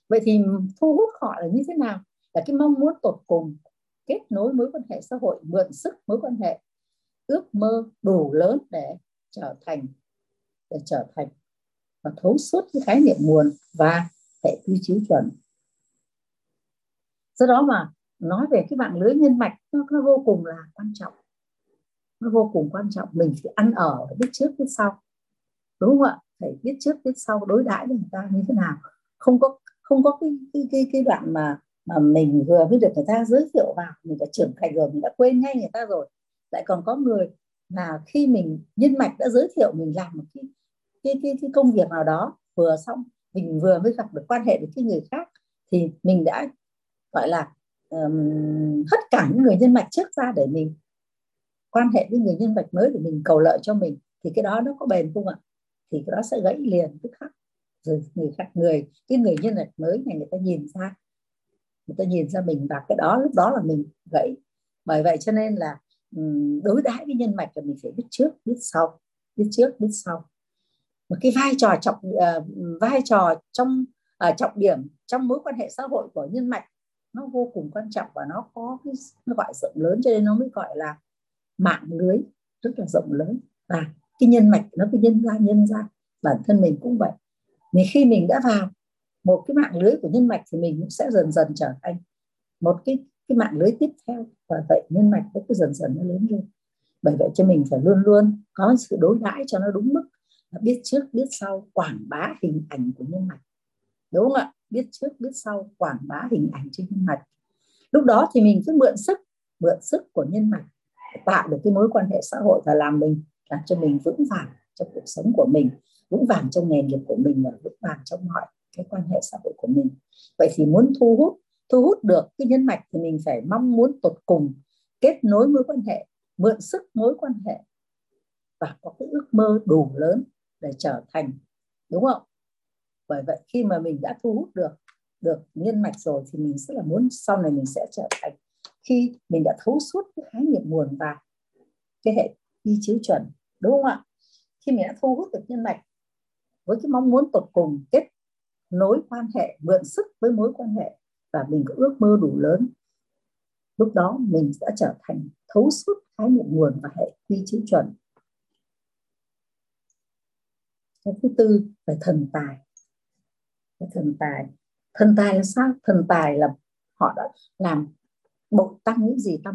Vậy thì thu hút họ là như thế nào? Là cái mong muốn tột cùng, kết nối mối quan hệ xã hội, mượn sức mối quan hệ, ước mơ đủ lớn để trở thành và thấu suốt cái khái niệm nguồn và hệ quy chiếu chuẩn. Do đó mà nói về cái mạng lưới nhân mạch nó vô cùng là quan trọng. Nó vô cùng quan trọng. Mình phải ăn ở phải biết trước biết sau, đúng không ạ? Phải biết trước biết sau, đối đãi với người ta như thế nào. Không có cái đoạn mà mình vừa mới được người ta giới thiệu vào, mình đã trưởng thành rồi, mình đã quên ngay người ta rồi. Lại còn có người là khi mình nhân mạch đã giới thiệu mình làm một cái công việc nào đó vừa xong, mình vừa mới gặp được quan hệ với cái người khác thì mình đã gọi là hất cản những người nhân mạch trước ra để mình quan hệ với người nhân mạch mới để mình cầu lợi cho mình, thì cái đó nó có bền không ạ? Thì cái đó sẽ gãy liền tức khắc. Rồi người nhân mạch mới này người ta nhìn ra mình và cái đó lúc đó là mình gãy. Bởi vậy cho nên là đối đãi với nhân mạch là mình phải biết trước biết sau, mà cái vai trò trong trọng điểm trong mối quan hệ xã hội của nhân mạch nó vô cùng quan trọng và nó có cái nó gọi rộng lớn, cho nên nó mới gọi là mạng lưới rất là rộng lớn. Và cái nhân mạch nó cứ nhân ra bản thân mình cũng vậy. Mình khi mình đã vào một cái mạng lưới của nhân mạch thì mình cũng sẽ dần dần trở thành một cái mạng lưới tiếp theo, và vậy nhân mạch nó cứ dần dần nó lớn lên. Bởi vậy cho mình phải luôn luôn có sự đối đãi cho nó đúng mức, biết trước biết sau, quảng bá hình ảnh của nhân mạch, đúng không ạ? Biết trước biết sau, quảng bá hình ảnh cho nhân mạch, lúc đó thì mình cứ mượn sức của nhân mạch tạo được cái mối quan hệ xã hội và làm cho mình vững vàng trong cuộc sống của mình, vững vàng trong nghề nghiệp của mình và vững vàng trong mọi cái quan hệ xã hội của mình. Vậy thì muốn thu hút được cái nhân mạch thì mình phải mong muốn tột cùng, kết nối mối quan hệ, mượn sức mối quan hệ và có cái ước mơ đủ lớn để trở thành, đúng không? Bởi vậy khi mà mình đã thu hút được nhân mạch rồi thì mình sẽ là muốn sau này mình sẽ trở thành, khi mình đã thấu suốt cái khái niệm nguồn và cái hệ quy chiếu chuẩn, đúng không ạ? Khi mình đã thu hút được nhân mạch với cái mong muốn tột cùng, kết nối quan hệ, mượn sức với mối quan hệ và mình có ước mơ đủ lớn, lúc đó mình sẽ trở thành thấu suốt khái niệm nguồn và hệ quy chiếu chuẩn. Cái thứ tư về thần tài là sao? Thần tài là họ đã làm bội tăng những gì ta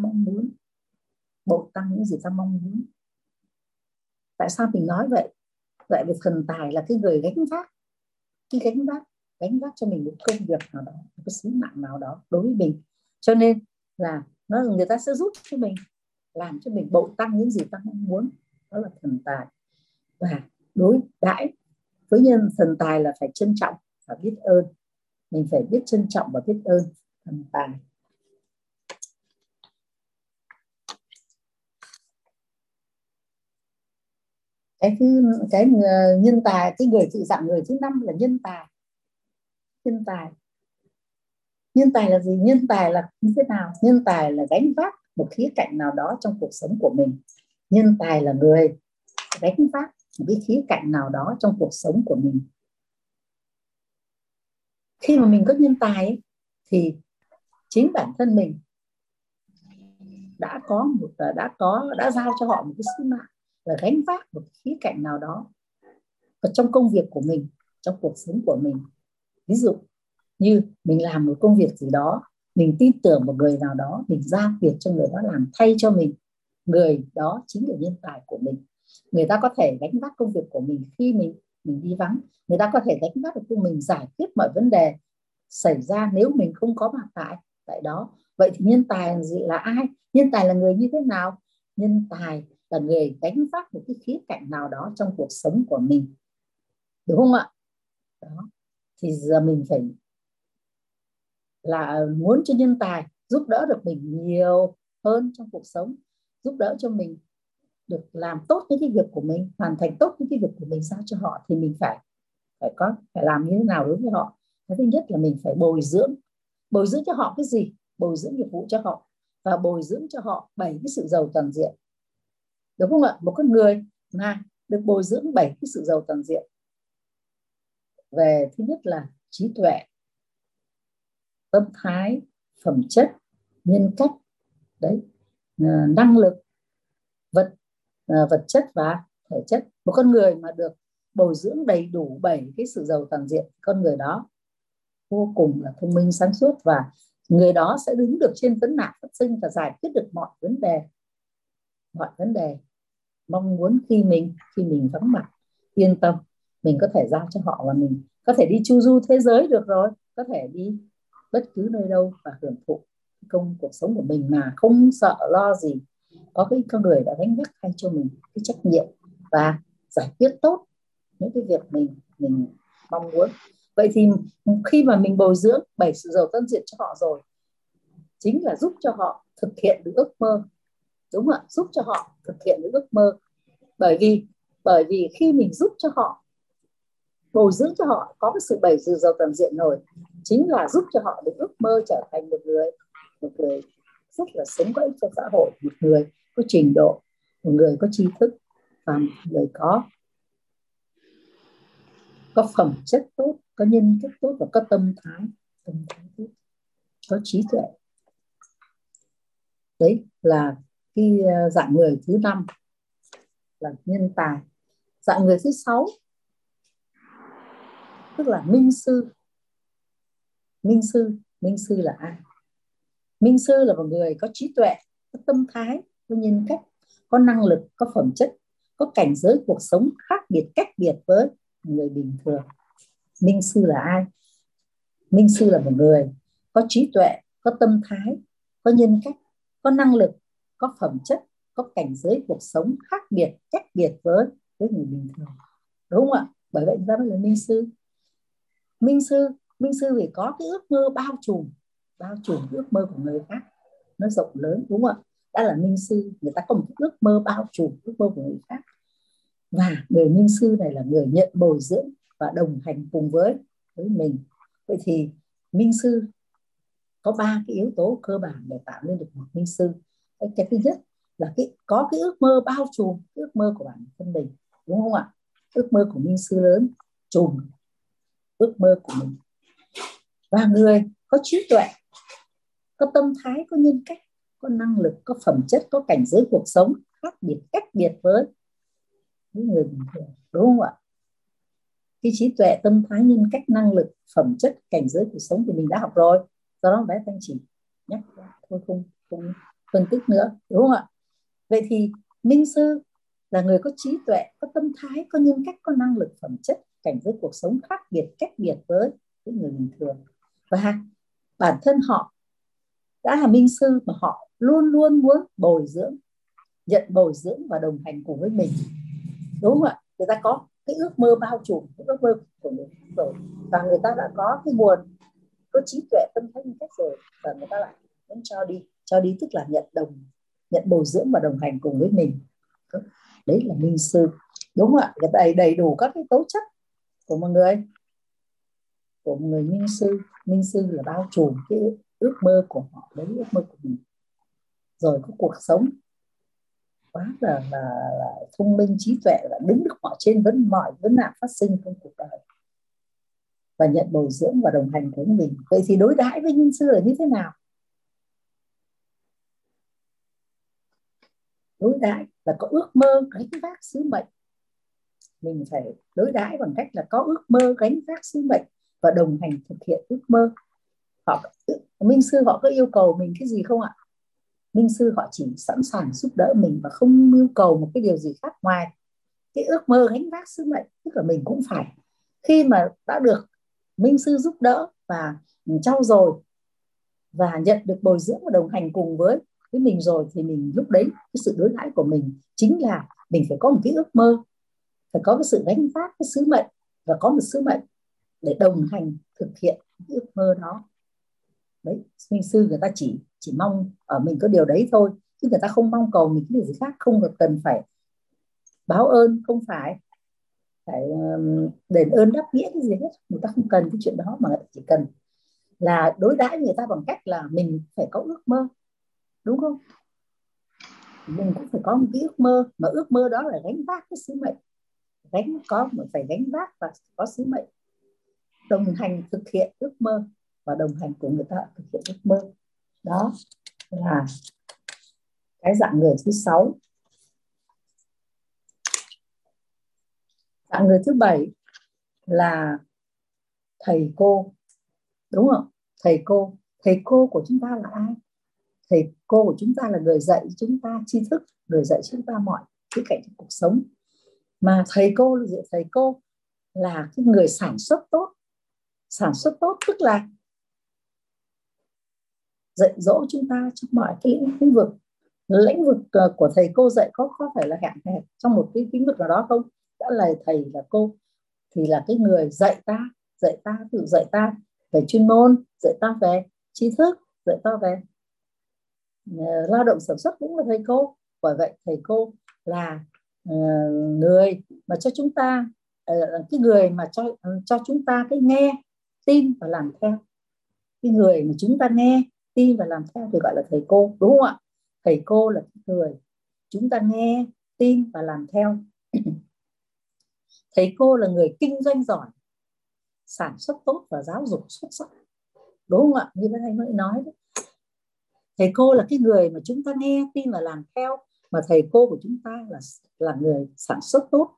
mong muốn. Tại sao mình nói vậy? Vậy vì thần tài là cái người gánh vác cho mình một công việc nào đó, một cái sứ mạng nào đó đối với mình, cho nên là người ta sẽ giúp cho mình, làm cho mình bội tăng những gì ta mong muốn. Đó là thần tài. Và đối đãi với nhân thần tài là phải trân trọng và biết ơn. Mình phải biết trân trọng và biết ơn thần tài. Cái nhân tài, cái người tự dạng người thứ năm là nhân tài. Nhân tài là gì? Nhân tài là như thế nào? Nhân tài là gánh vác một khía cạnh nào đó trong cuộc sống của mình. Nhân tài là người gánh vác một cái khía cạnh nào đó trong cuộc sống của mình. Khi mà mình có nhân tài ấy, thì chính bản thân mình đã giao cho họ một cái sứ mạng là gánh vác một khía cạnh nào đó và trong công việc của mình, trong cuộc sống của mình. Ví dụ như mình làm một công việc gì đó, mình tin tưởng một người nào đó, mình giao việc cho người đó làm thay cho mình. Người đó chính là nhân tài của mình. Người ta có thể gánh vác công việc của mình khi mình đi vắng. Người ta có thể gánh vác được của mình, giải quyết mọi vấn đề xảy ra nếu mình không có mặt tại đó. Vậy thì nhân tài là ai? Nhân tài là người như thế nào? Nhân tài là người gánh vác một cái khía cạnh nào đó trong cuộc sống của mình, đúng không ạ? Đó. Thì giờ mình phải là muốn cho nhân tài giúp đỡ được mình nhiều hơn trong cuộc sống, giúp đỡ cho mình được làm tốt những cái việc của mình, hoàn thành tốt những cái việc của mình giao cho họ, thì mình phải làm như thế nào đối với họ? Cái thứ nhất là mình phải bồi dưỡng cho họ cái gì? Bồi dưỡng nghiệp vụ cho họ và bồi dưỡng cho họ 7 cái sự giàu toàn diện, đúng không ạ? Một con người mà được bồi dưỡng 7 cái sự giàu toàn diện về thứ nhất là trí tuệ, tâm thái, phẩm chất, nhân cách, đấy, năng lực, vật chất và thể chất. Một con người mà được bồi dưỡng đầy đủ 7 cái sự giàu toàn diện, con người đó vô cùng là thông minh, sáng suốt, và người đó sẽ đứng được trên vấn nạn phát sinh và giải quyết được mọi vấn đề mong muốn khi mình vắng mặt. Yên tâm, mình có thể giao cho họ và mình có thể đi chu du thế giới được rồi, có thể đi bất cứ nơi đâu và hưởng thụ cuộc sống của mình mà không sợ lo gì. Có cái con người đã đánh vác thay cho mình cái trách nhiệm và giải quyết tốt những cái việc mình mong muốn. Vậy thì khi mà mình bồi dưỡng 7 sự giàu toàn diện cho họ rồi, chính là giúp cho họ thực hiện được ước mơ, đúng không ạ? Giúp cho họ thực hiện được ước mơ, bởi vì khi mình giúp cho họ, bồi dưỡng cho họ có cái sự 7 sự giàu toàn diện rồi, chính là giúp cho họ được ước mơ trở thành một người rất là sống có ích cho xã hội, một người có trình độ, một người có tri thức và một người có phẩm chất tốt, có nhân cách tốt và có tâm thái tốt, có trí tuệ. Đấy là cái dạng người thứ 5 là nhân tài. Dạng người thứ 6 tức là minh sư. Minh sư là ai? Minh sư là một người có trí tuệ, có tâm thái, có nhân cách, có năng lực, có phẩm chất, có cảnh giới cuộc sống cách biệt với người bình thường. Minh sư là ai? Minh sư là một người có trí tuệ, có tâm thái, có nhân cách, có năng lực, có phẩm chất, có cảnh giới cuộc sống cách biệt với người bình thường, đúng không ạ? Bởi vậy ra mới là minh sư. Minh sư phải có cái ước mơ bao trùm ước mơ của người khác, nó rộng lớn, đúng không ạ? Đã là minh sư, người ta có một ước mơ bao trùm ước mơ của người khác. Và người minh sư này là người nhận bồi dưỡng và đồng hành cùng với mình. Vậy thì minh sư có 3 cái yếu tố cơ bản để tạo nên được một minh sư. Cái thứ nhất là có cái ước mơ bao trùm, ước mơ của bản thân mình, đúng không ạ? Ước mơ của minh sư lớn trùm ước mơ của mình. Và người có trí tuệ, có tâm thái, có nhân cách, có năng lực, có phẩm chất, có cảnh giới cuộc sống cách biệt với những người bình thường, đúng không ạ? Cái trí tuệ, tâm thái, nhân cách, năng lực, phẩm chất, cảnh giới cuộc sống thì mình đã học rồi, do đó bé Thanh chỉ nhắc thôi, không phân tích nữa, đúng không ạ? Vậy thì minh sư là người có trí tuệ, có tâm thái, có nhân cách, có năng lực, phẩm chất, cảnh giới cuộc sống cách biệt với những người bình thường. Và bản thân họ đã là minh sư mà họ luôn luôn muốn bồi dưỡng, nhận bồi dưỡng và đồng hành cùng với mình, đúng không ạ? Người ta có cái ước mơ bao trùm, cái ước mơ của người khác rồi, và người ta đã có cái nguồn, có trí tuệ, tâm thái, nhân cách rồi, và người ta lại muốn cho đi tức là nhận bồi dưỡng và đồng hành cùng với mình. Đấy là minh sư, đúng không ạ? Người ta đầy đủ các cái tố chất của một người minh sư. Minh sư là bao trùm cái ước mơ của họ, đấy ước mơ của mình. Rồi có cuộc sống quá là thông minh, trí tuệ, là đứng được họ trên mọi vấn nạn phát sinh trong cuộc đời. và nhận bồi dưỡng và đồng hành với mình. Vậy thì đối đãi với nhân sư là như thế nào? Đối đãi là có ước mơ gánh vác sứ mệnh. Mình phải đối đãi bằng cách là có ước mơ gánh vác sứ mệnh và đồng hành thực hiện ước mơ. Minh sư họ có yêu cầu mình cái gì không ạ? Minh sư họ chỉ sẵn sàng giúp đỡ mình và không yêu cầu một cái điều gì khác ngoài cái ước mơ gánh vác sứ mệnh. Tức là mình cũng phải, khi mà đã được minh sư giúp đỡ và trau dồi và nhận được bồi dưỡng và đồng hành cùng với mình rồi, thì mình lúc đấy cái sự đối đãi của mình chính là mình phải có một cái ước mơ, phải có cái sự gánh vác cái sứ mệnh và có một sứ mệnh để đồng hành thực hiện cái ước mơ đó. Đấy, minh sư người ta chỉ mong ở mình có điều đấy thôi, chứ người ta không mong cầu mình cái điều gì khác, không cần phải báo ơn, không phải đền ơn đáp nghĩa cái gì hết. Người ta không cần cái chuyện đó, mà người ta chỉ cần là đối đãi người ta bằng cách là mình phải có ước mơ, đúng không? Mình cũng phải có một cái ước mơ, mà ước mơ đó là gánh vác cái sứ mệnh, phải gánh vác và có sứ mệnh, đồng hành thực hiện ước mơ và đồng hành cùng người ta thực hiện ước mơ. Đó là cái dạng người thứ 6. Dạng người thứ 7 là thầy cô, đúng không? Thầy cô của chúng ta là ai? Thầy cô của chúng ta là người dạy chúng ta tri thức, người dạy chúng ta mọi khía cạnh cuộc sống. Mà thầy cô là gì? Thầy cô là cái người sản xuất tốt, tức là dạy dỗ chúng ta trong mọi cái lĩnh vực. Lĩnh vực của thầy cô dạy có phải là hạn hẹp trong một cái lĩnh vực nào đó không? Đã là thầy là cô thì là cái người dạy ta về chuyên môn, dạy ta về tri thức, dạy ta về lao động sản xuất cũng là thầy cô. Bởi vậy thầy cô là người mà cho chúng ta cái người mà cho chúng ta cái nghe, tin và làm theo. Cái người mà chúng ta nghe, tin và làm theo thì gọi là thầy cô, đúng không ạ? Thầy cô là người chúng ta nghe, tin và làm theo. Thầy cô là người kinh doanh giỏi, sản xuất tốt và giáo dục xuất sắc, đúng không ạ? Như anh mới nói đấy. Thầy cô là cái người mà chúng ta nghe, tin và làm theo, mà thầy cô của chúng ta là người sản xuất tốt.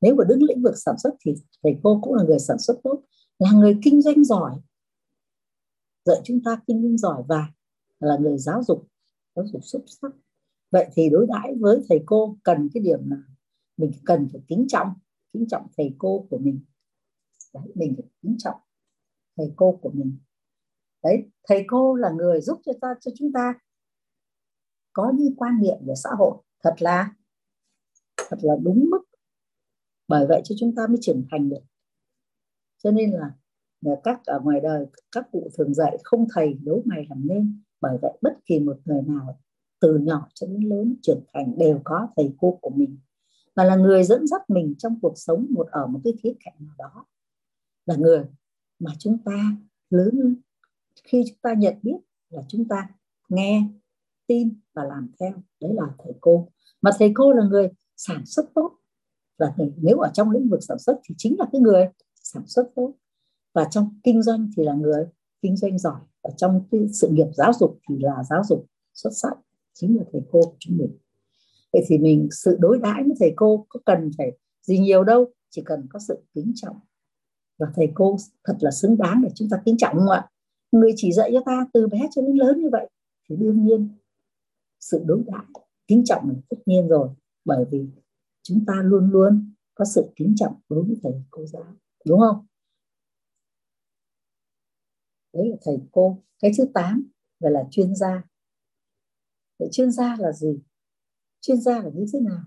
Nếu mà đứng lĩnh vực sản xuất thì thầy cô cũng là người sản xuất tốt, là người kinh doanh giỏi, dạy chúng ta kinh doanh giỏi và là người giáo dục xuất sắc. Vậy thì đối đãi với thầy cô cần cái điểm nào? Mình cần phải kính trọng thầy cô của mình. Đấy, mình phải kính trọng thầy cô của mình. Đấy, thầy cô là người giúp cho chúng ta có những quan niệm về xã hội thật là đúng mức. Bởi vậy cho chúng ta mới trưởng thành được. Cho nên là các ở ngoài đời các cụ thường dạy không thầy đố mày làm nên. Bởi vậy bất kỳ một người nào từ nhỏ cho đến lớn trưởng thành đều có thầy cô của mình, mà là người dẫn dắt mình trong cuộc sống ở một cái khía cạnh nào đó, là người mà chúng ta lớn khi chúng ta nhận biết là chúng ta nghe, tin và làm theo, đấy là thầy cô. Mà thầy cô là người sản xuất tốt, là nếu ở trong lĩnh vực sản xuất thì chính là cái người sản xuất tốt, và trong kinh doanh thì là người kinh doanh giỏi, và trong sự nghiệp giáo dục thì là giáo dục xuất sắc, chính là thầy cô của chúng mình. Vậy thì mình sự đối đãi với thầy cô có cần phải gì nhiều đâu, chỉ cần có sự kính trọng, và thầy cô thật là xứng đáng để chúng ta kính trọng, không ạ? Người chỉ dạy cho ta từ bé cho đến lớn như vậy thì đương nhiên sự đối đãi kính trọng là tất nhiên rồi, bởi vì chúng ta luôn luôn có sự kính trọng đối với thầy cô giáo, đúng không? Đấy là thầy cô. Cái thứ 8 gọi là chuyên gia. Vậy chuyên gia là gì? Chuyên gia là như thế nào?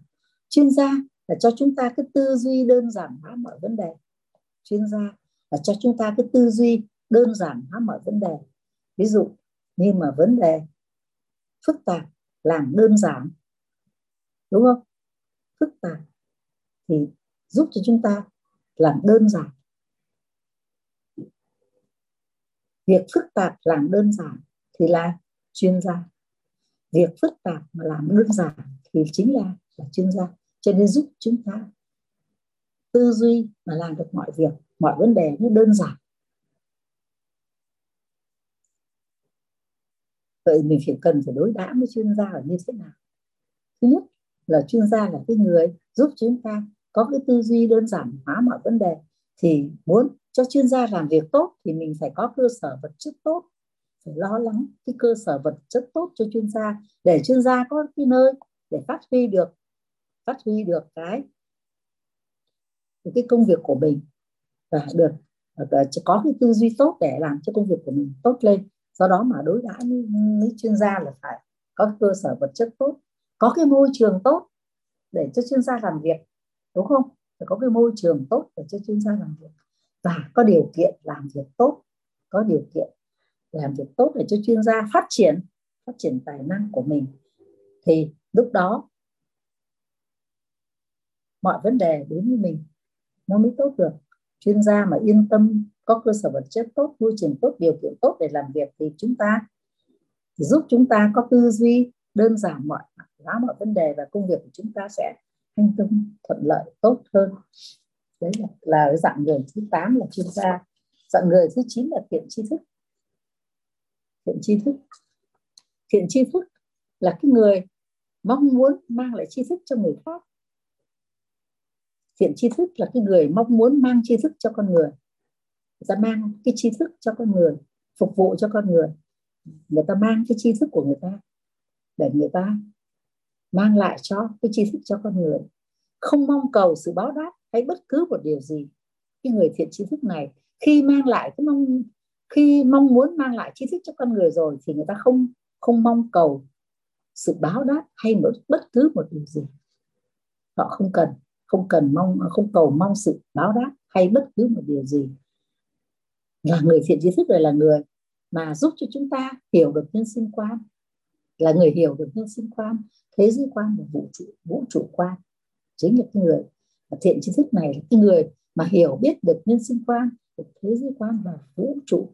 Chuyên gia là cho chúng ta cái tư duy đơn giản hóa mọi vấn đề. Ví dụ như mà vấn đề phức tạp làm đơn giản, đúng không? Phức tạp thì giúp cho chúng ta làm đơn giản. Việc phức tạp làm đơn giản thì là chuyên gia. Việc phức tạp mà làm đơn giản thì chính là chuyên gia. Cho nên giúp chúng ta tư duy mà làm được mọi việc, mọi vấn đề rất đơn giản. Vậy mình phải cần phải đối đãi với chuyên gia là như thế nào? Thứ nhất là chuyên gia là cái người giúp chúng ta có cái tư duy đơn giản hóa mọi vấn đề. Thì muốn cho chuyên gia làm việc tốt thì mình phải có cơ sở vật chất tốt, phải lo lắng cái cơ sở vật chất tốt cho chuyên gia, để chuyên gia có cái nơi để phát huy được cái công việc của mình, và được có cái tư duy tốt để làm cho công việc của mình tốt lên. Do đó mà đối đãi với chuyên gia là phải có cơ sở vật chất tốt, có cái môi trường tốt để cho chuyên gia làm việc, đúng không? Phải có cái môi trường tốt để cho chuyên gia làm việc, và có điều kiện làm việc tốt, có điều kiện làm việc tốt để cho chuyên gia phát triển tài năng của mình. Thì lúc đó mọi vấn đề đến với mình nó mới tốt được. Chuyên gia mà yên tâm, có cơ sở vật chất tốt, môi trường tốt, điều kiện tốt để làm việc thì chúng ta giúp chúng ta có tư duy đơn giản mọi vấn đề, và công việc của chúng ta sẽ hành thông thuận lợi tốt hơn. Đấy là dạng người thứ 8 là chuyên gia. Dạng người thứ 9 là thiện tri thức. Thiện tri thức là cái người mong muốn mang lại tri thức cho người khác. Thiện tri thức là cái người mong muốn mang tri thức cho con người. Người ta mang cái tri thức cho con người, phục vụ cho con người. Người ta mang cái tri thức của người ta để người ta mang lại cho cái tri thức cho con người, không mong cầu sự báo đáp hay bất cứ một điều gì. Cái người thiện tri thức này khi mong muốn mang lại tri thức cho con người rồi thì người ta không mong cầu sự báo đáp hay bất cứ một điều gì. Họ không cầu mong sự báo đáp hay bất cứ một điều gì. Là người thiện tri thức này là người mà giúp cho chúng ta hiểu được nhân sinh quan, là người hiểu được nhân sinh quan, thế giới quan và vũ trụ quan. Chính là cái người thiện tri thức này là cái người mà hiểu biết được nhân sinh quan, được thế giới quan và vũ trụ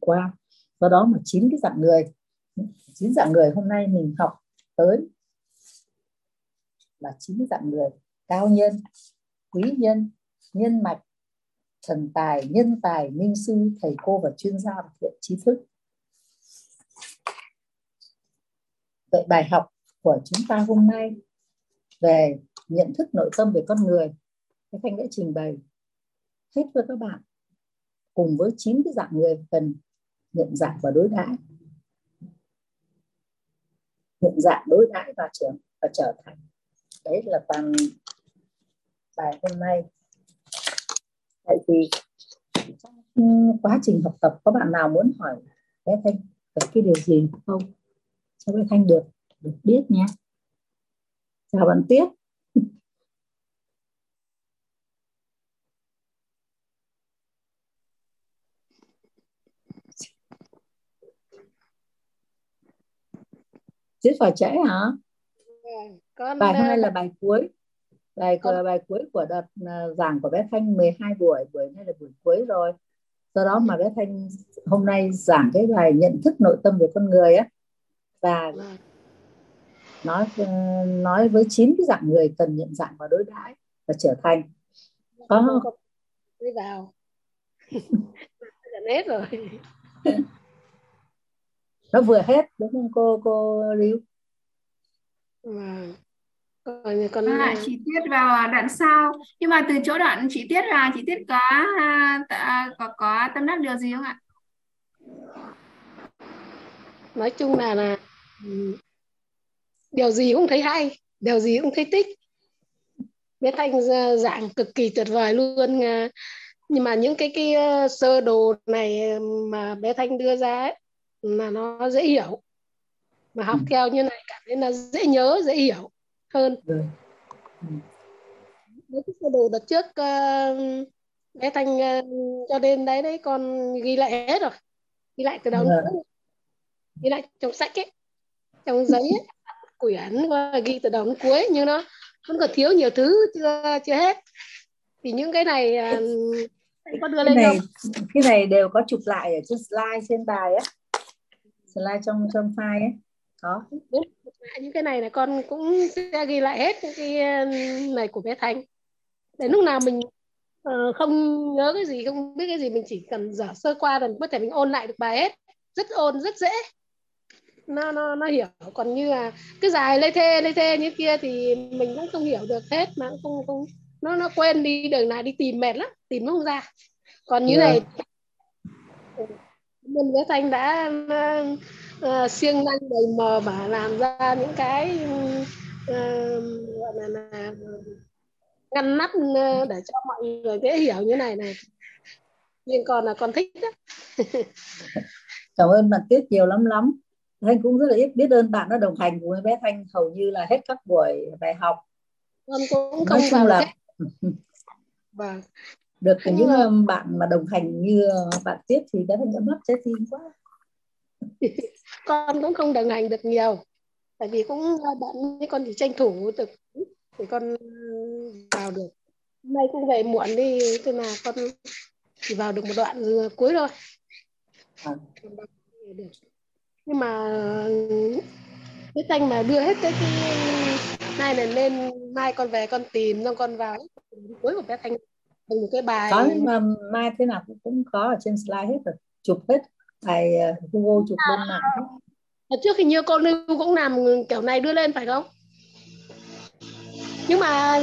quan. Do đó mà chín dạng người hôm nay mình học tới là 9 dạng người: cao nhân, quý nhân, nhân mạch, thần tài, nhân tài, minh sư, thầy cô và chuyên gia và thiện tri thức. Vậy bài học của chúng ta hôm nay về nhận thức nội tâm về con người, cái Thanh đã trình bày hết với các bạn, cùng với 9 cái dạng người cần nhận dạng và đối đãi. Nhận dạng, đối đãi và trở thành. Đấy là toàn bài hôm nay. Tại vì trong quá trình học tập có bạn nào muốn hỏi bé Thanh về cái điều gì không? Cho bé Thanh được biết nhé. Chào bạn Tuyết. Tuyết vào trễ hả? Con... Bài hôm nay là bài cuối. Bài cuối của đợt giảng của bé Thanh 12 buổi. Buổi nay là buổi cuối rồi. Do đó mà bé Thanh hôm nay giảng cái bài nhận thức nội tâm về con người á, và nói với 9 cái dạng người cần nhận dạng và đối đãi và trở thành. Có không? Đi vào. Hết rồi. Nó vừa hết đúng không cô Lưu? Còn chị Tiết vào đoạn sau, nhưng mà từ chỗ đoạn chị Tiết là chị Tiết có tâm đắc điều gì không ạ? Nói chung là điều gì cũng thấy hay, điều gì cũng thấy thích. Bé Thanh giảng cực kỳ tuyệt vời luôn, nhưng mà những cái sơ đồ này mà bé Thanh đưa ra ấy, là nó dễ hiểu, mà học theo như này cảm thấy là dễ nhớ, dễ hiểu hơn. Mấy cái sơ đồ đợt trước bé Thanh cho đến đấy con ghi lại hết rồi, ghi lại từ đầu nữa, ghi lại trong sách ấy, trong giấy ấy, quyển ghi từ đầu đến cuối, nhưng nó vẫn còn thiếu nhiều thứ chưa hết. Thì những cái này có đưa lên không? Cái này đều có chụp lại ở trên slide trên bài ấy, slide trong file ấy. Có. Những cái này là con cũng sẽ ghi lại hết những cái này của bé Thanh. Đến lúc nào mình không nhớ cái gì, không biết cái gì, mình chỉ cần dở sơ qua là có thể mình ôn lại được bài hết. Rất ôn, rất dễ. Nó hiểu. Còn như là cứ dài lê thê như kia thì mình cũng không hiểu được hết, mà cũng không nó quên đi, đường này đi tìm mệt lắm, tìm nó không ra. Còn như này Minh Võ Thanh đã siêng năng đầy mờ mà làm ra những cái gọi là ngăn nắp để cho mọi người dễ hiểu như này. Nhưng còn là con thích đó. Cảm ơn bạn Tuyết nhiều lắm. Thanh cũng rất là biết ơn bạn đã đồng hành cùng bé Thanh hầu như là hết các buổi bài học. Con cũng không vào là... Được những bạn mà đồng hành như bạn Tuyết thì bé Thanh đã mất trái tim quá. Con cũng không đồng hành được nhiều. Tại vì cũng bạn với con chỉ tranh thủ được thì con vào được. Hôm nay cũng về muộn đi, thế là con chỉ vào được một đoạn cuối thôi. Nhưng mà cái Thanh mà đưa hết cái này lên, mai con về con tìm xong con vào cuối của bé Thanh thành một cái bài. Có mà mai thế nào cũng có ở trên slide hết rồi, chụp hết bài Google, chụp lên mạng. Trước thì như cô Lưu cũng làm kiểu này đưa lên phải không? Nhưng mà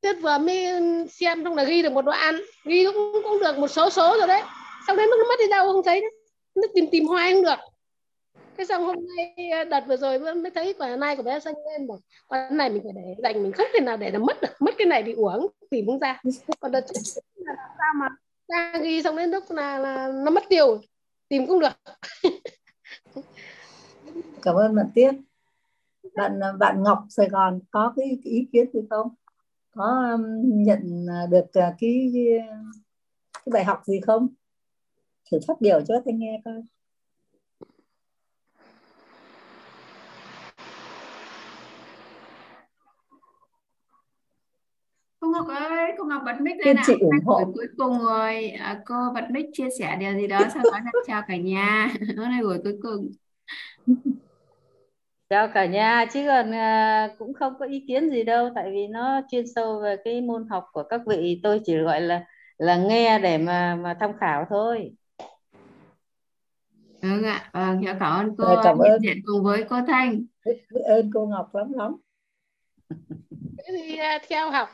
Tuyết vừa mới xem xong là ghi được một đoạn, ghi cũng được một số rồi đấy. Xong đến lúc nó mất đi đâu không thấy nữa. Nó tìm hoài không được. Thế xong hôm nay đợt vừa rồi mới thấy quả này của bé Xanh lên bảo quả này mình phải để dành, mình không thể nào để nó mất được, mất cái này thì uổng tìm không ra. Còn đợt là sao mà ra ghi xong đến lúc là nó mất tiêu, tìm cũng được. Cảm ơn bạn Tiết. Bạn Ngọc Sài Gòn có cái ý kiến gì không? Có nhận được cái bài học gì không? Thử phát biểu cho tôi nghe coi. Cô Ngọc ơi, cô Ngọc bật mic lên nào. Cuối cùng rồi, cô bật mic chia sẻ điều gì đó sau đó chào cả nhà. Hôm nay buổi cuối cùng. Chào cả nhà, chứ còn cũng không có ý kiến gì đâu, tại vì nó chuyên sâu về cái môn học của các vị, tôi chỉ gọi là nghe để mà tham khảo thôi. Vâng ạ, cảm ơn cô. Cảm ơn cùng với cô Thanh. Biết ơn cô Ngọc lắm. Thì theo học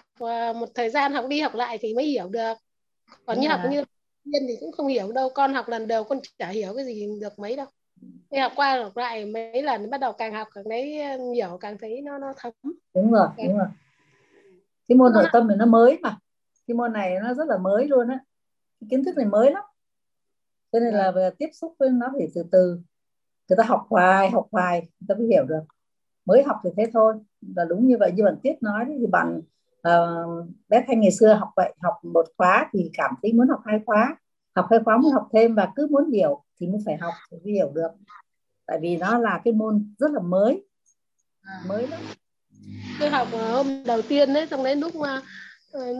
một thời gian, học đi học lại thì mới hiểu được. Còn đúng như học như viên thì cũng không hiểu đâu. Con học lần đầu con chả hiểu cái gì được mấy đâu. Thì học qua học lại mấy lần, bắt đầu càng học càng thấy hiểu, càng thấy nó thấm. Đúng rồi. Cái môn nội tâm này nó mới mà. Cái môn này nó rất là mới luôn á. Kiến thức này mới lắm. Cho nên là về tiếp xúc với nó thì từ từ. Người ta học hoài, người ta mới hiểu được. Mới học thì thế thôi. Và đúng như vậy, như bạn Tiết nói thì bạn bé Thanh ngày xưa học một khóa thì cảm thấy muốn học hai khóa. Học hai khóa muốn học thêm và cứ muốn hiểu thì mới phải học thì mới hiểu được. Tại vì nó là cái môn rất là mới. Mới lắm. Tôi học hôm đầu tiên đấy, xong đến lúc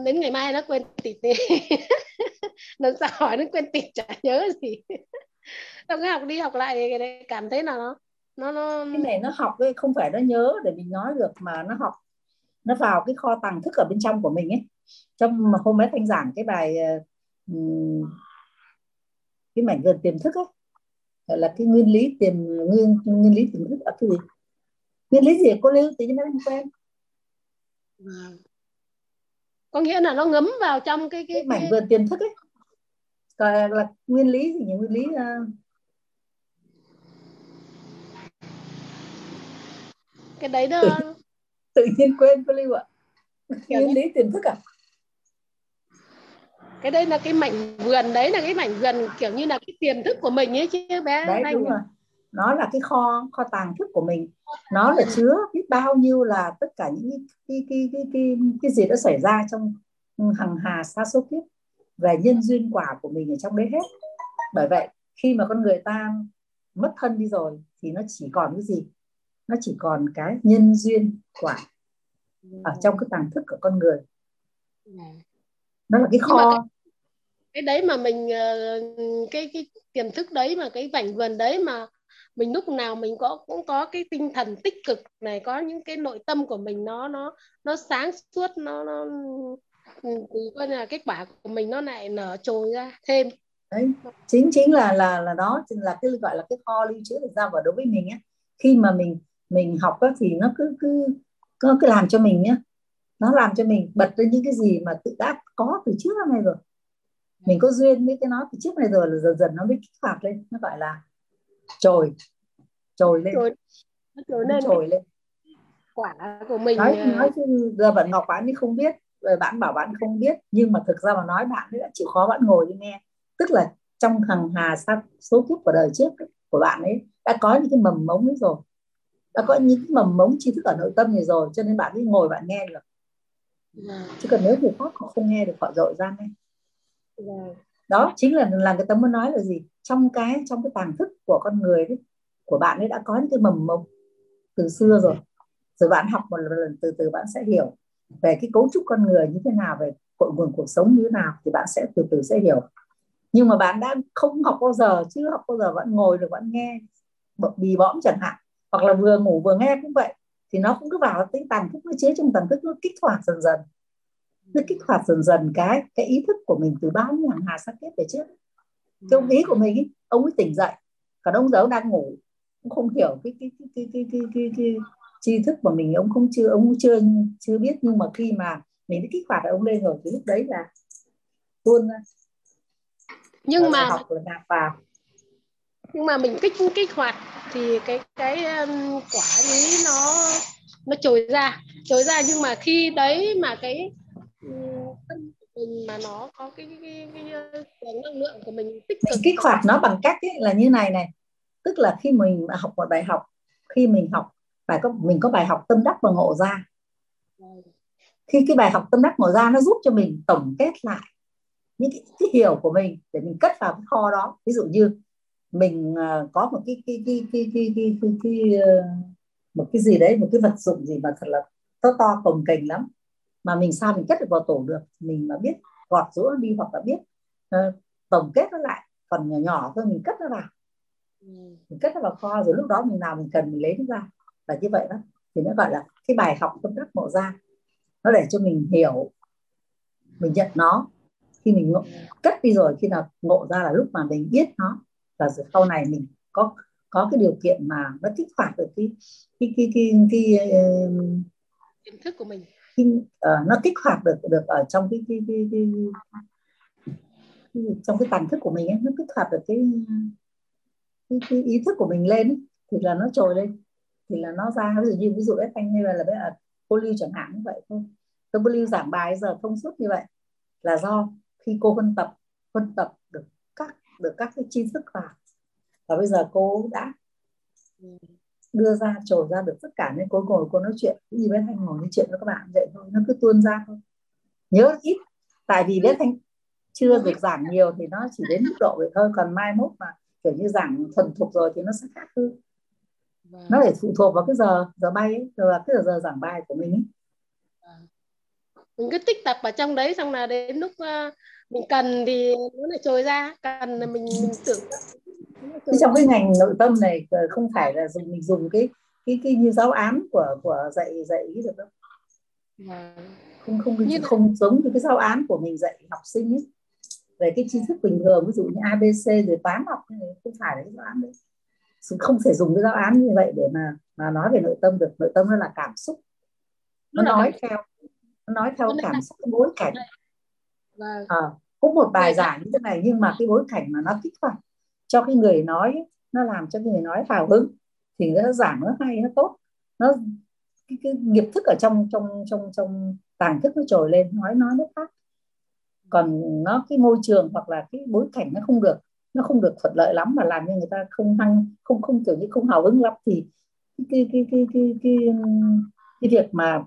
đến ngày mai nó quên tịt đi. Lần sau hỏi nó quên tịt, chả nhớ gì. Xong cái học đi học lại thì cảm thấy là nó cái này nó học ấy, không phải nó nhớ để mình nói được, mà nó học, nó vào cái kho tàng thức ở bên trong của mình ấy. Trong hôm ấy Thanh giảng cái bài cái mảnh vườn tiềm thức ấy, gọi là cái nguyên lý tiềm thức, cái gì nguyên lý gì cô Lưu tí cho nó quen. Có nghĩa là nó ngấm vào trong cái mảnh vườn tiềm thức ấy, còn là nguyên lý gì nhỉ? Nguyên lý cái đấy đó tự nhiên quên cô Lưu ạ. Nguyên lý tiềm thức à? Cái đây là cái mảnh vườn, đấy là cái mảnh vườn kiểu như là cái tiềm thức của mình ấy chứ bé. Đấy đúng rồi. Nó là cái kho tàng thức của mình. Nó là chứa biết bao nhiêu là tất cả những cái gì đã xảy ra trong hằng hà sa số kiếp về nhân duyên quả của mình ở trong đấy hết. Bởi vậy khi mà con người ta mất thân đi rồi thì nó chỉ còn cái gì? Nó chỉ còn cái nhân duyên quả ở trong cái tàng thức của con người. Đó là cái kho. Cái đấy mà mình cái tiềm thức đấy, mà cái mảnh vườn đấy mà mình lúc nào mình cũng có cái tinh thần tích cực này, có những cái nội tâm của mình nó sáng suốt, nó thì coi là kết quả của mình nó lại nở trồi ra thêm. Đấy, chính là đó là cái gọi là cái kho lưu trữ được ra vào đối với mình á. Khi mà mình học á thì nó cứ làm cho mình nhá, nó làm cho mình bật lên những cái gì mà tự đã có từ trước này rồi, mình có duyên với cái nó từ trước này rồi, là dần dần nó mới kích hoạt lên, nó gọi là trồi lên quả của mình. Nói chứ giờ bạn Ngọc bạn ấy không biết, rồi bạn bảo bạn không biết, nhưng mà thực ra mà nói bạn ấy đã chịu khó bạn ngồi đi nghe, tức là trong hàng hà số kiếp của đời trước của bạn ấy đã có những cái mầm mống ấy rồi, đã có những cái mầm mống tri thức ở nội tâm này rồi, cho nên bạn ấy ngồi bạn nghe được. Chứ còn nếu người khác họ không nghe được, họ dội ra nghe. Đó chính là cái tấm muốn nói là gì, trong cái tàng thức của con người đấy, của bạn ấy đã có những cái mầm mống từ xưa rồi, rồi bạn học một lần từ từ bạn sẽ hiểu về cái cấu trúc con người như thế nào, về cội nguồn cuộc sống như thế nào, thì bạn sẽ từ từ sẽ hiểu. Nhưng mà bạn đã không học bao giờ, chứ học bao giờ vẫn ngồi được vẫn nghe bì bõm chẳng hạn, hoặc là vừa ngủ vừa nghe cũng vậy, thì nó cũng cứ vào cái tàng thức, nó chế trong tàng thức, nó kích hoạt dần dần, nó kích hoạt dần dần cái ý thức của mình từ bao nhiêu hàng hà sát kiếp về trước. Cái ông ý của mình ấy, ông ấy tỉnh dậy, còn ông giờ đang ngủ cũng không hiểu cái tri thức của mình, ông chưa biết, nhưng mà khi mà mình đã kích hoạt ông lên rồi thì lúc đấy là tuôn ra. Nhưng mà học là nạp vào. Nhưng mà mình kích hoạt thì cái quả ấy nó trồi ra, nhưng mà khi đấy mà cái tâm của mình mà nó có cái năng lượng của mình tích cực, kích hoạt nó bằng cách ấy là như này, tức là khi mình học một bài học, khi mình học bài mình có bài học tâm đắc và ngộ ra. Khi cái bài học tâm đắc ngộ ra nó giúp cho mình tổng kết lại những cái hiểu của mình để mình cất vào cái kho đó. Ví dụ như mình có một cái gì đấy, một cái vật dụng gì mà thật là to cồng kềnh lắm, mà mình sao mình cất được vào tổ được, mình mà biết gọt rũa đi, hoặc là biết tổng kết nó lại, còn nhỏ thôi mình cất nó vào, mình cất nó vào kho, rồi lúc đó mình nào mình cần mình lấy nó ra, là như vậy đó. Thì nó gọi là cái bài học tâm đắc ngộ ra, nó để cho mình hiểu, mình nhận nó. Khi mình cất đi rồi, khi nào ngộ ra là lúc mà mình biết nó, và sau này mình có cái điều kiện mà nó kích hoạt được cái thức của mình, nó kích hoạt được ở trong cái trong cái tàng thức của mình ấy, nó kích hoạt được cái ý thức của mình lên ấy, thì là nó trồi lên, thì là nó ra. Ví dụ Ép Anh hay là cô Lưu chẳng hạn như vậy thôi. Cô Lưu giảng bài giờ thông suốt như vậy là do khi cô huân tập được các cái tri thức vào, và bây giờ cô đã đưa ra trồi ra được tất cả, nên cô ngồi cô nói chuyện cũng như bé Thanh ngồi nói chuyện với các bạn vậy thôi, nó cứ tuôn ra thôi. Nhớ ít, tại vì bé Thanh chưa được giảng nhiều thì nó chỉ đến mức độ vậy thôi, còn mai mốt mà kiểu như giảng thuần thục rồi thì nó sẽ khác hơn. Nó để phụ thuộc vào cái giờ bay ấy, rồi là cái giờ giảng bài của mình ấy. Mình cứ tích tập ở trong đấy, xong là đến lúc mình cần thì nó lại trồi ra, cần là mình tưởng. Trong cái ngành nội tâm này không phải là mình dùng cái như giáo án của dạy ý được đâu. Không giống như cái giáo án của mình dạy học sinh ấy, về cái tri thức bình thường, ví dụ như ABC rồi toán học, không phải là cái giáo án đấy. Không thể dùng cái giáo án như vậy để mà nói về nội tâm được. Nội tâm nó là cảm xúc, nó nói theo cảm xúc, cái bối cảnh. Cũng một bài giảng như thế này, nhưng mà cái bối cảnh mà nó kích hoạt cho cái người nói, nó làm cho người nói hào hứng thì nó giảng nó hay, nó tốt, nó cái nghiệp thức ở trong tàng thức nó trồi lên, nói nó khác. Còn nó cái môi trường hoặc là cái bối cảnh nó không được thuận lợi lắm, mà làm cho người ta không kiểu như không hào hứng lắm, thì cái việc mà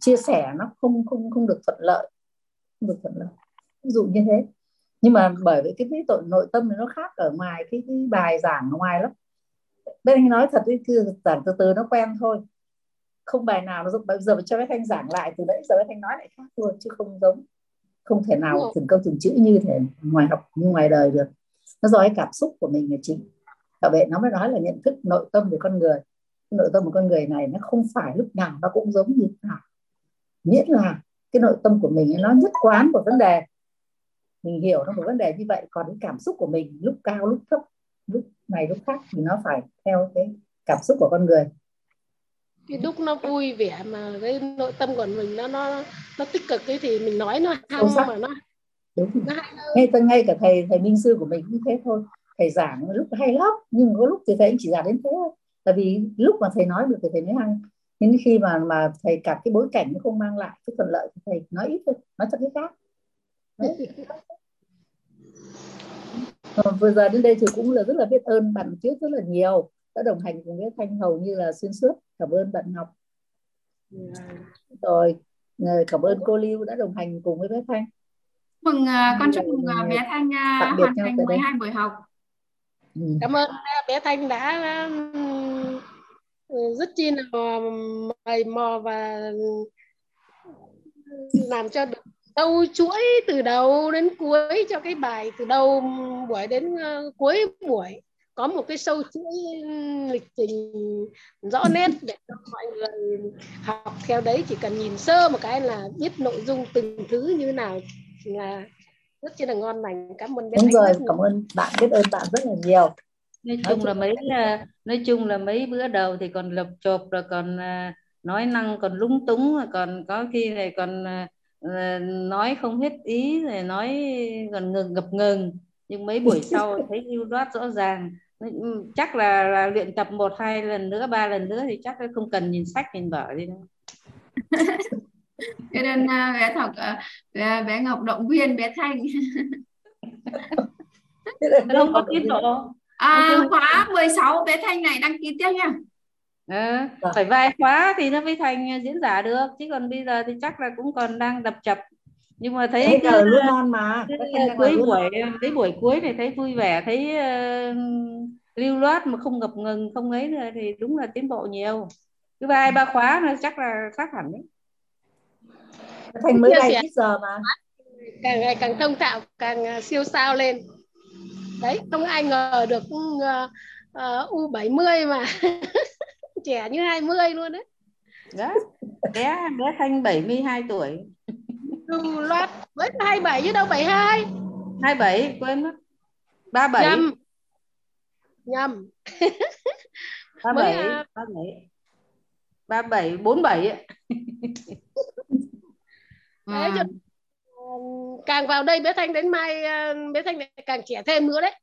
chia sẻ nó không được thuận lợi, ví dụ như thế. Nhưng mà bởi vì cái tội nội tâm này nó khác ở ngoài cái bài giảng ở ngoài lắm. Bên anh nói thật đấy, cứ giảng từ từ nó quen thôi, không bài nào nó giống. Bây giờ cho bé Thanh giảng lại từ nãy giờ, bé Thanh nói lại khác luôn, chứ không thể nào từng câu từng chữ như thế ngoài đời được. nó do cái cảm xúc của mình là chính. Bởi vậy nó mới nói là nhận thức nội tâm về con người. Nội tâm của con người này nó không phải lúc nào nó cũng giống như lúc nào, miễn là cái nội tâm của mình nó nhất quán một vấn đề, mình hiểu nó một vấn đề như vậy. Còn cái cảm xúc của mình lúc cao lúc thấp, lúc này lúc khác thì nó phải theo cái cảm xúc của con người. Cái lúc nó vui vẻ mà cái nội tâm của mình nó tích cực ấy thì mình nói nó hăng mà nó đúng. Ngay cả thầy minh sư của mình cũng thế thôi. Thầy giảng lúc hay lắm, nhưng có lúc thì thầy chỉ giảng đến thế thôi. Tại vì lúc mà thầy nói được thì thầy mới hăng. Nhưng khi mà thầy cả cái bối cảnh nó không mang lại cái thuận lợi thì thầy nói ít thôi, nói cho cái khác. Vừa giờ đến đây thì cũng là rất là biết ơn bạn trước rất là nhiều đã đồng hành cùng với Thanh hầu như là xuyên suốt. Cảm ơn bạn Ngọc, rồi cảm ơn cô Lưu đã đồng hành cùng với bé Thanh. Mừng con chúc mừng bé Thanh hoàn thành 12 buổi học. Cảm ơn bé Thanh đã rất chi là mày mò và làm cho được sâu chuỗi từ đầu đến cuối cho cái bài, từ đầu buổi đến cuối buổi có một cái sâu chuỗi lịch trình rõ nét để cho mọi người học theo đấy. Chỉ cần nhìn sơ một cái là biết nội dung từng thứ như nào là rất chi là ngon lành. Cảm ơn bé. Đúng rồi, cảm ơn bạn, biết ơn bạn rất là nhiều. Nói chung là mấy bữa đầu thì còn lộc chộp rồi còn nói năng còn lúng túng, còn có khi này còn nói không hết ý, rồi nói còn ngập ngừng. Nhưng mấy buổi sau thấy lưu loát rõ ràng. Chắc là luyện tập 1-2 lần nữa, 3 lần nữa thì chắc là không cần nhìn sách nhìn vở đi đâu. Cái đơn bé Ngọc động viên bé Thanh. Đâu có tiết lộ. Khóa 16 bé Thanh này đăng ký tiếp nha. Phải vài khóa thì nó mới thành diễn giả được, chứ còn bây giờ thì chắc là cũng còn đang đập chập. Nhưng mà thấy luôn non mà cuối buổi cuối này thấy vui vẻ, thấy lưu loát mà không ngập ngừng không ấy thì đúng là tiến bộ nhiều. Cứ 2-3 khóa là chắc là khác hẳn đấy. Thành mới này ít giờ mà càng ngày càng thông thạo, càng siêu sao lên đấy. Không ai ngờ được U70 mà trẻ như 20 luôn đấy. Đó, bé Thanh 72 tuổi. Lưu loát với 27 chứ đâu 72. 27 quên mất. 37. Nhầm. 37 47. Càng vào đây bé Thanh đến mai bé Thanh này càng trẻ thêm nữa đấy.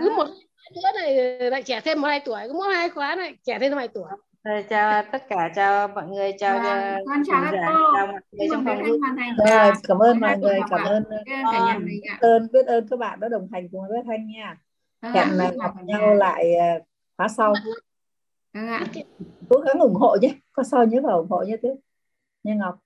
Cứ một khóa nữa này lại trẻ thêm 2 tuổi, cứ mỗi 2 khóa này trẻ thêm 2 tuổi. Chào tất cả, chào mọi người, chào mọi người trong phòng luôn. Cảm ơn mọi người, biết ơn các bạn đã đồng hành cùng với Thanh nha. Hẹn gặp nhau lại khóa sau. Cố gắng ủng hộ nhé, khóa sau nhớ vào ủng hộ nhé Ngọc.